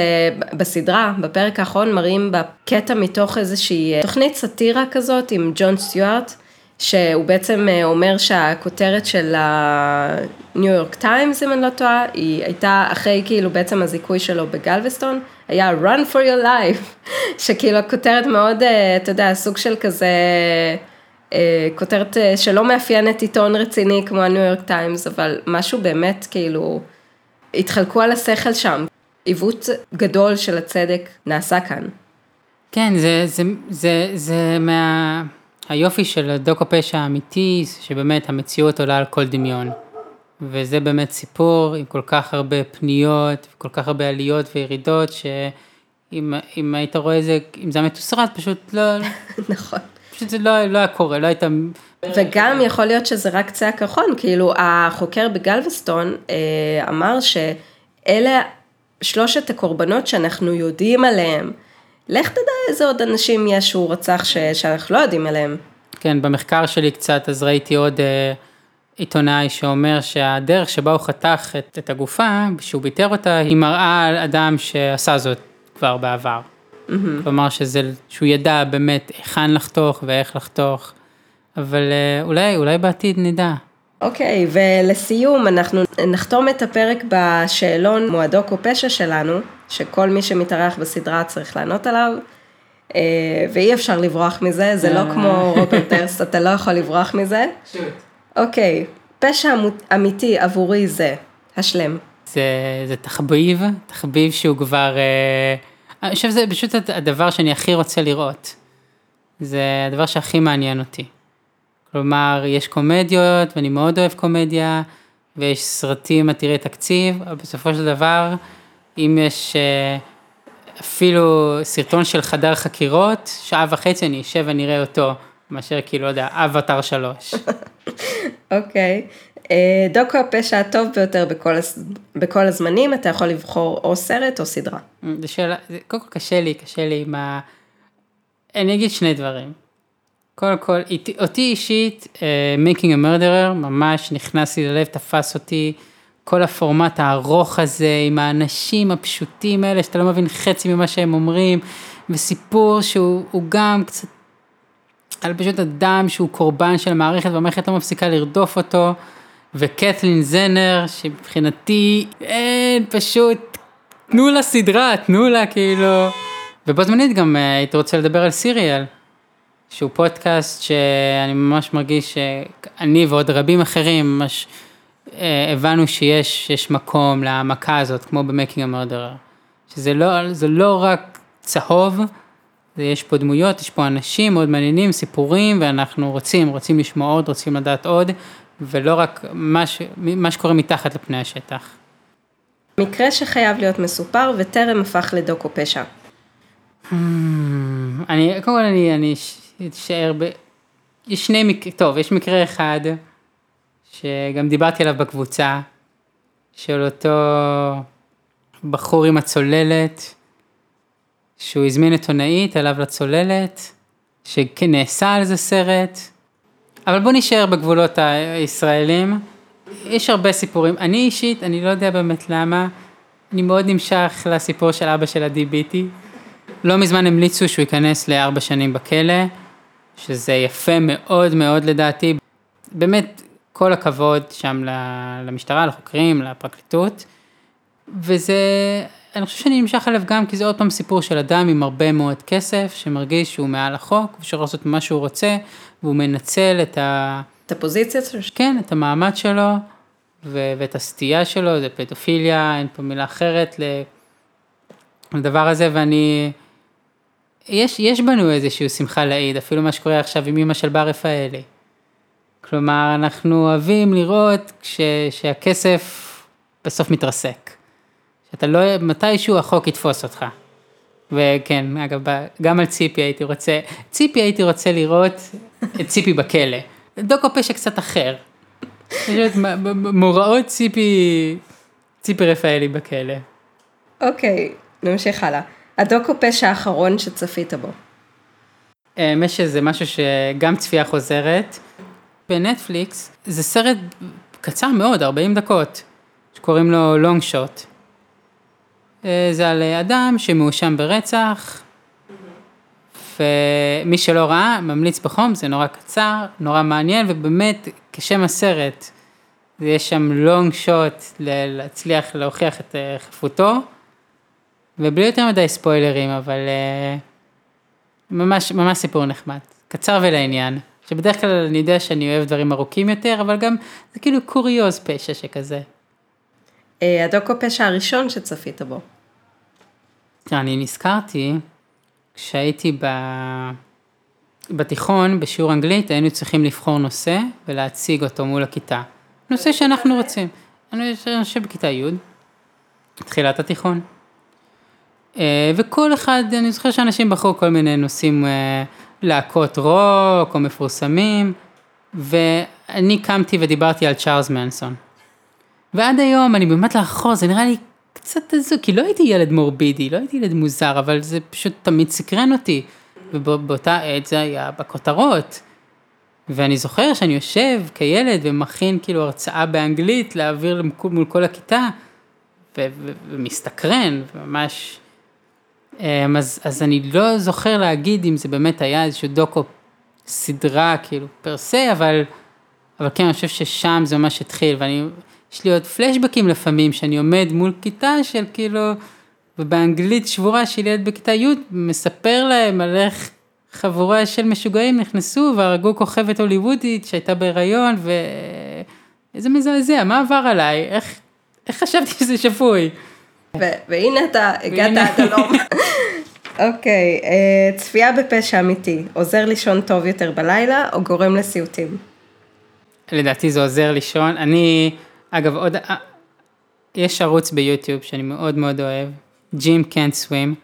בסדרה, בפרק האחרון מראים בקטע מתוך איזושהי תוכנית סטירה כזאת עם ג'ון סטיוארט, שהוא בעצם אומר שהכותרת של הניו יורק טיימס, אם אני לא טועה, היא הייתה אחרי כאילו בעצם הזיכוי שלו בגלווסטון, היה run for your life, שכאילו הכותרת מאוד, אתה יודע, סוג של כזה, כותרת שלא מאפיינת עיתון רציני כמו הניו יורק טיימס, אבל משהו באמת כאילו, התחלקו על השכל שם. עיוות גדול של הצדק נעשה כאן. כן, זה, זה, זה, זה מה... היופי של הדוקו פשע האמיתי, שבאמת המציאות עולה על כל דמיון. וזה באמת סיפור עם כל כך הרבה פניות, כל כך הרבה עליות וירידות, שאם, אם היית רואה זה, אם זה המתוסרט, פשוט לא... נכון. פשוט זה לא, לא היה קורה, לא היית... וגם יכול להיות שזה רק קצה הקרחון, כאילו החוקר בגלווסטון אמר שאלה שלושת הקורבנות שאנחנו יודעים עליהם, לך תדע איזה עוד אנשים יש שהוא רצח שאנחנו לא יודעים עליהם. כן, במחקר שלי קצת, אז ראיתי עוד עיתונאי שאומר שהדרך שבה הוא חתך את, את הגופה, שהוא ביטר אותה, היא מראה על אדם שעשה זאת כבר בעבר. Mm-hmm. כלומר שזה, שהוא ידע באמת היכן לחתוך ואיך לחתוך, אבל אולי, אולי בעתיד נדע. אוקיי, ולסיום אנחנו נחתום את הפרק בשאלון מועדוקו פשע שלנו, שכל מי שמתארח בסדרה צריך לענות עליו, ואי אפשר לברוח מזה, זה לא כמו רוברט דרסט, אתה לא יכול לברוח מזה. אוקיי, פשע אמיתי עבורי זה, השלם. זה, זה תחביב, תחביב שהוא כבר... אני חושב שזה פשוט הדבר שאני הכי רוצה לראות. זה הדבר שהכי מעניין אותי. כלומר, יש קומדיות, ואני מאוד אוהב קומדיה, ויש סרטים עתירי תקציב, אבל בסופו של דבר, אם יש אפילו סרטון של חדר חקירות, שעה וחצי אני אשב ונראה אותו, מאשר כאילו, לא יודע, אבטר שלוש. אוקיי. דוקו הפשע הטוב ביותר בכל, בכל הזמנים, אתה יכול לבחור או סרט או סדרה. זה שאלה, זה כל כך קשה לי, קשה לי עם ה... אני אגיד שני דברים. קודם כל, אותי אישית, Making a Murderer, ממש נכנס לי ללב, תפס אותי, כל הפורמט הארוך הזה, עם האנשים הפשוטים האלה, שאתה לא מבין חצי ממה שהם אומרים, וסיפור שהוא גם קצת, על פשוט אדם שהוא קורבן של המערכת, והמערכת לא מפסיקה לרדוף אותו, וקתלין זנר, שמבחינתי, אין, פשוט, תנו לה סדרה, תנו לה, כאילו, ובו זמנית גם הייתי רוצה לדבר על סיריאל, שהוא פודקאסט שאני ממש מרגיש שאני ועוד רבים אחרים ממש הבנו שיש, שיש מקום להעמקה הזאת, כמו ב-Making a Murderer, שזה לא, זה לא רק צהוב, יש פה דמויות, יש פה אנשים מאוד מעניינים, סיפורים, ואנחנו רוצים, רוצים לשמוע עוד, רוצים לדעת עוד, ולא רק מה, ש, מה שקורה מתחת לפני השטח. מקרה שחייב להיות מסופר וטרם הפך לדוקו פשע. אני, קודם כל אני, אני אשאר ב... יש שני מקרים, טוב, יש מקרה אחד, שגם דיברתי עליו בקבוצה, של אותו בחור עם הצוללת, שהוא הזמין עיתונאית עליו לצוללת, שנעשה על זה סרט, אבל בוא נשאר בגבולות הישראלים, יש הרבה סיפורים, אני אישית, אני לא יודע באמת למה, אני מאוד נמשך לסיפור של אבא של עדי ביטי, לא מזמן המליצו שהוא ייכנס לארבע שנים בכלא, שזה יפה מאוד מאוד לדעתי, באמת כל הכבוד שם למשטרה, לחוקרים, לפרקליטות, וזה, אני חושב שאני נמשך עליו גם, כי זה עוד פעם סיפור של אדם עם הרבה מאוד כסף, שמרגיש שהוא מעל החוק, ושאור לעשות מה שהוא רוצה, והוא מנצל את ה... את הפוזיציה שלו? כן, את המעמד שלו, ו- ואת הסטייה שלו, זה פדופיליה, אין פה מילה אחרת לדבר הזה, ואני... יש, יש בנו איזושהי שמחה לעיד, אפילו מה שקורה עכשיו עם אמא של בר רפאלי. כלומר, אנחנו אוהבים לראות ש- שהכסף בסוף מתרסק. שאתה לא, מתישהו החוק יתפוס אותך. וכן, אגב, גם על ציפי הייתי רוצה, ציפי הייתי רוצה לראות את ציפי בכלא. דוקו פשע קצת אחר. מוראות ציפי, ציפי רפאלי בכלא. אוקיי, נמשיך הלאה. הדוקו פשע האחרון שצפית בו. האמת שזה משהו שגם צפייה חוזרת. בנטפליקס זה סרט קצר מאוד, ארבעים דקות, שקוראים לו לונג שוט. זה על אדם שמאושם ברצח, ומי שלא ראה, ממליץ בחום, זה נורא קצר, נורא מעניין, ובאמת, כשם הסרט, יש שם לונג שוט להצליח להוכיח את חפותו, ובלי יותר מדי ספוילרים, אבל ממש, ממש סיפור נחמד, קצר ולעניין, שבדרך כלל אני יודע שאני אוהב דברים ארוכים יותר, אבל גם זה כאילו קוריוז פשע שכזה. הדוקו פשע הראשון שצפית בו. אני נזכרתי, כשהייתי בתיכון, בשיעור אנגלית, היינו צריכים לבחור נושא ולהציג אותו מול הכיתה. נושא שאנחנו רוצים. אני חושב בכיתה י', תחילת התיכון. וכל אחד, אני זוכר שאנשים בחרו כל מיני נושאים להקות רוק או מפורסמים, ואני קמתי ודיברתי על צ'ארלס מנסון. ועד היום אני באמת לאחור, זה נראה לי קצת עזוב, כי לא הייתי ילד מורבידי, לא הייתי ילד מוזר, אבל זה פשוט תמיד סקרן אותי, ובאותה עת זה היה בכותרות, ואני זוכר שאני יושב כילד ומכין כאילו הרצאה באנגלית, להעביר מול כל הכיתה, ו- ו- ומסתקרן, וממש, אז, אז אני לא זוכר להגיד אם זה באמת היה איזשהו דוקו סדרה, כאילו פרסה, אבל, אבל כן, אני חושב ששם זה ממש התחיל, ואני... יש לי עוד פלשבקים לפעמים, שאני עומד מול כיתה של כאילו, ובאנגלית שבורה של ילד בכיתה י' מספר להם על איך חבורה של משוגעים נכנסו, והרגו כוכבת הוליוודית שהייתה בהיריון, ואיזה מזעזע, מה עבר עליי? איך, איך חשבתי שזה שפוי? והנה אתה הגעת עד הלום. אוקיי, צפייה בפשע אמיתי, עוזר לישון טוב יותר בלילה, או גורם לסיוטים? לדעתי זה עוזר לישון, אני... אגב, עוד, יש ערוץ ביוטיוב שאני מאוד מאוד אוהב, Jim Can't Swim,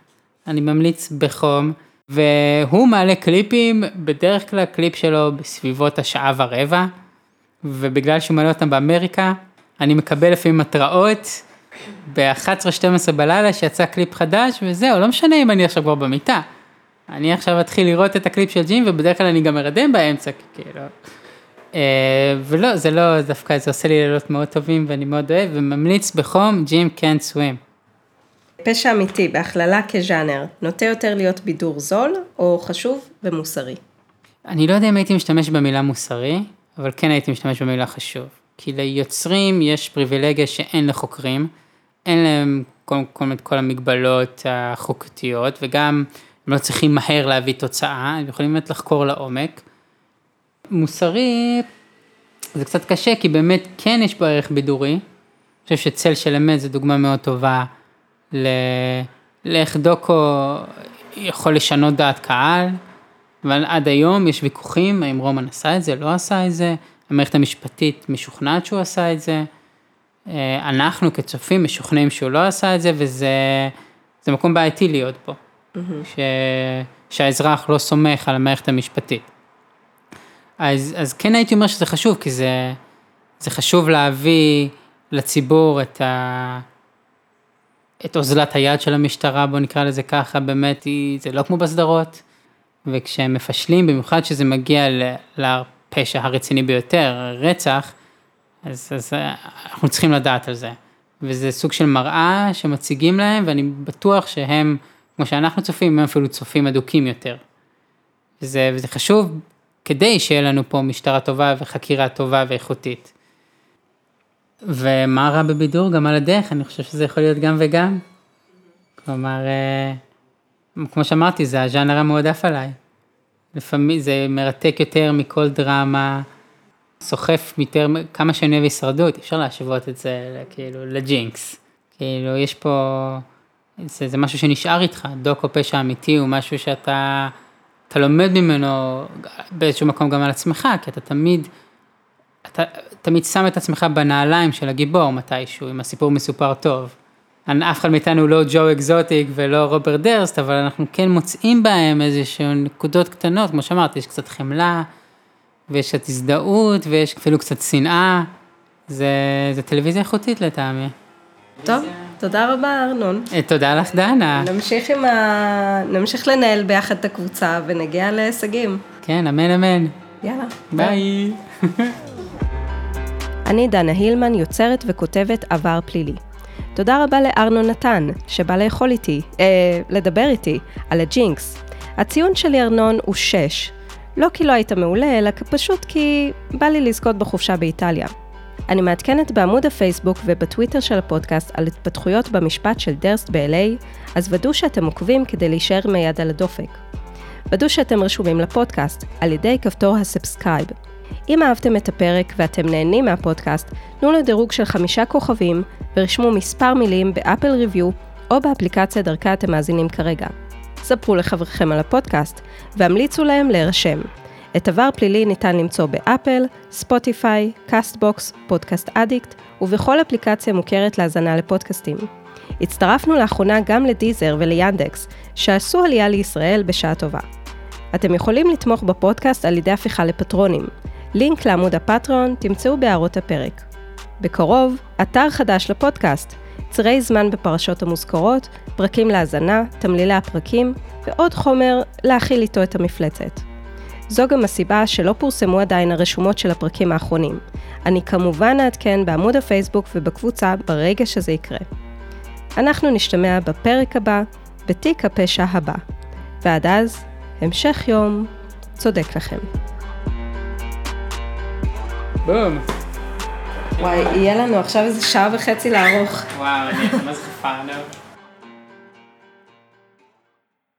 אני ממליץ בחום, והוא מעלה קליפים, בדרך כלל הקליפ שלו בסביבות השעה ורבע, ובגלל שהוא מעלה אותם באמריקה, אני מקבל לפעמים התראות, ב-אחת עשרה שתים עשרה בלילה שיצא קליפ חדש, וזהו, לא משנה אם אני עכשיו כבר במיטה, אני עכשיו אתחיל לראות את הקליפ של ג'ים, ובדרך כלל אני גם ארדם באמצע, כאילו... ולא, זה לא דווקא, זה עושה לי לילות מאוד טובים ואני מאוד אוהב, וממליץ בחום, ג'ים קאנט סווים. פשע אמיתי, בהכללה כז'אנר, נוטה יותר להיות בידור זול, או חשוב ומוסרי? אני לא יודע אם הייתי משתמש במילה מוסרי, אבל כן הייתי משתמש במילה חשוב. כי ליוצרים יש פריבילגיה שאין לחוקרים, אין להם כל, כל, כל המגבלות החוקתיות, וגם הם לא צריכים מהר להביא תוצאה, הם יכולים באמת לחקור לעומק, מוסרי, זה קצת קשה, כי באמת כן יש פה ערך בידורי, אני חושב שצל של אמת זה דוגמה מאוד טובה, לאיך דוקו יכול לשנות דעת קהל, אבל עד היום יש ויכוחים, האם רומן עשה את זה, לא עשה את זה, המערכת המשפטית משוכנעת שהוא עשה את זה, אנחנו כצופים משוכנעים שהוא לא עשה את זה, וזה זה מקום בעייתי להיות פה, ש, שהאזרח לא סומך על המערכת המשפטית. אז, אז כן הייתי אומר שזה חשוב, כי זה, זה חשוב להביא לציבור את, ה, את אוזלת היד של המשטרה, בוא נקרא לזה ככה, באמת היא, זה לא כמו בסדרות, וכשהם מפשלים, במיוחד שזה מגיע לפשע הרציני ביותר, רצח, אז, אז אנחנו צריכים לדעת על זה. וזה סוג של מראה שמציגים להם, ואני בטוח שהם, כמו שאנחנו צופים, הם אפילו צופים אדוקים יותר. וזה, וזה חשוב כדי שיהיה לנו פה משטרה טובה וחקירה טובה ואיכותית. ומה רע בבידור? גם על הדרך, אני חושב שזה יכול להיות גם וגם. כלומר, כמו שאמרתי, זה הז'אנר המועדף עליי. לפעמים זה מרתק יותר מכל דרמה, סוחף יותר, כמה שאני אוהב הישרדות, אפשר להשוות את זה כאילו לג'ינקס. כאילו, יש פה, זה, זה משהו שנשאר איתך, דוקו פשע אמיתי הוא משהו שאתה, אתה לומד ממנו באיזשהו מקום גם על עצמך, כי אתה תמיד, אתה תמיד שם את עצמך בנעליים של הגיבור מתישהו, אם הסיפור מסופר טוב. אף אחד מאיתנו הוא לא ג'ו אקזוטיק ולא רוברט דרסט, אבל אנחנו כן מוצאים בהם איזשהו נקודות קטנות, כמו שאמרתי, יש קצת חמלה, ויש את הזדהות, ויש אפילו קצת שנאה. זה, זה טלוויזיה איכותית לטעמי. טוב, תודה רבה ארנון. תודה לך דנה. נמשיך, עם ה... נמשיך לנהל ביחד את הקבוצה ונגיע להישגים. כן, אמן אמן. יאללה. ביי. ביי. אני דנה הילמן, יוצרת וכותבת עבר פלילי. תודה רבה לארנון נתן, שבא לאכול איתי, אה, לדבר איתי, על הג'ינקס. הציון שלי ארנון הוא שש. לא כי לא היית מעולה, אלא פשוט כי בא לי לזכות בחופשה באיטליה. אני מעדכנת בעמוד הפייסבוק ובטוויטר של הפודקאסט על התפתחויות במשפט של דרסט ב-אל איי, אז ודאו שאתם עוקבים כדי להישאר מיד על הדופק. ודאו שאתם רשומים לפודקאסט על ידי כפתור הסאבסקרייב. אם אהבתם את הפרק ואתם נהנים מהפודקאסט, תנו לו דירוג של חמישה כוכבים ורשמו מספר מילים באפל ריוויו או באפליקציה דרכה אתם מאזינים כרגע. ספרו לחבריכם על הפודקאסט והמליצו להם להירשם. את עבר פלילי ניתן למצוא באפל, ספוטיפיי, קאסטבוקס, פודקאסט אדיקט ובכל אפליקציה מוכרת להזנה לפודקאסטים. הצטרפנו לאחרונה גם לדיזר וליאנדקס שעשו עלייה לישראל בשעה טובה. אתם יכולים לתמוך בפודקאסט על ידי הפיכה לפטרונים. לינק לעמוד הפטריון תמצאו בהערות הפרק. בקרוב, אתר חדש לפודקאסט, צירי זמן בפרשות המוזכרות, פרקים להזנה, תמלילי הפרקים, ועוד חומר להכיל איתו את המפלצת. זו גם הסיבה שלא פורסמו עדיין הרשומות של הפרקים האחרונים. אני כמובן אעדכן בעמוד הפייסבוק ובקבוצה ברגע שזה יקרה. אנחנו נשתמע בפרק הבא, בתיק הפשע הבא. ועד אז, המשך יום, צודק לכם. בום. וואי, יהיה לנו עכשיו איזה שעה וחצי לערוך. וואו, אני חמאס חפרנו.